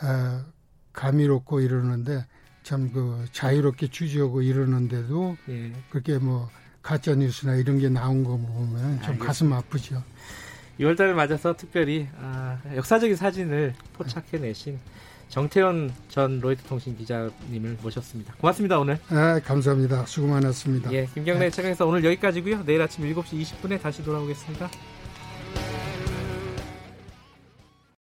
아, 감미롭고 이러는데. 참 그 자유롭게 취재하고 이러는데도 예. 그렇게 뭐 가짜 뉴스나 이런 게 나온 거 보면 좀 아, 가슴 아프죠. 유월달을 맞아서 특별히 아, 역사적인 사진을 포착해내신 정태현 전 로이터 통신 기자님을 모셨습니다. 고맙습니다 오늘. 아, 감사합니다. 수고 많았습니다. 예, 김경래 네. 채널에서 오늘 여기까지고요. 내일 아침 일곱 시 이십 분에 다시 돌아오겠습니다.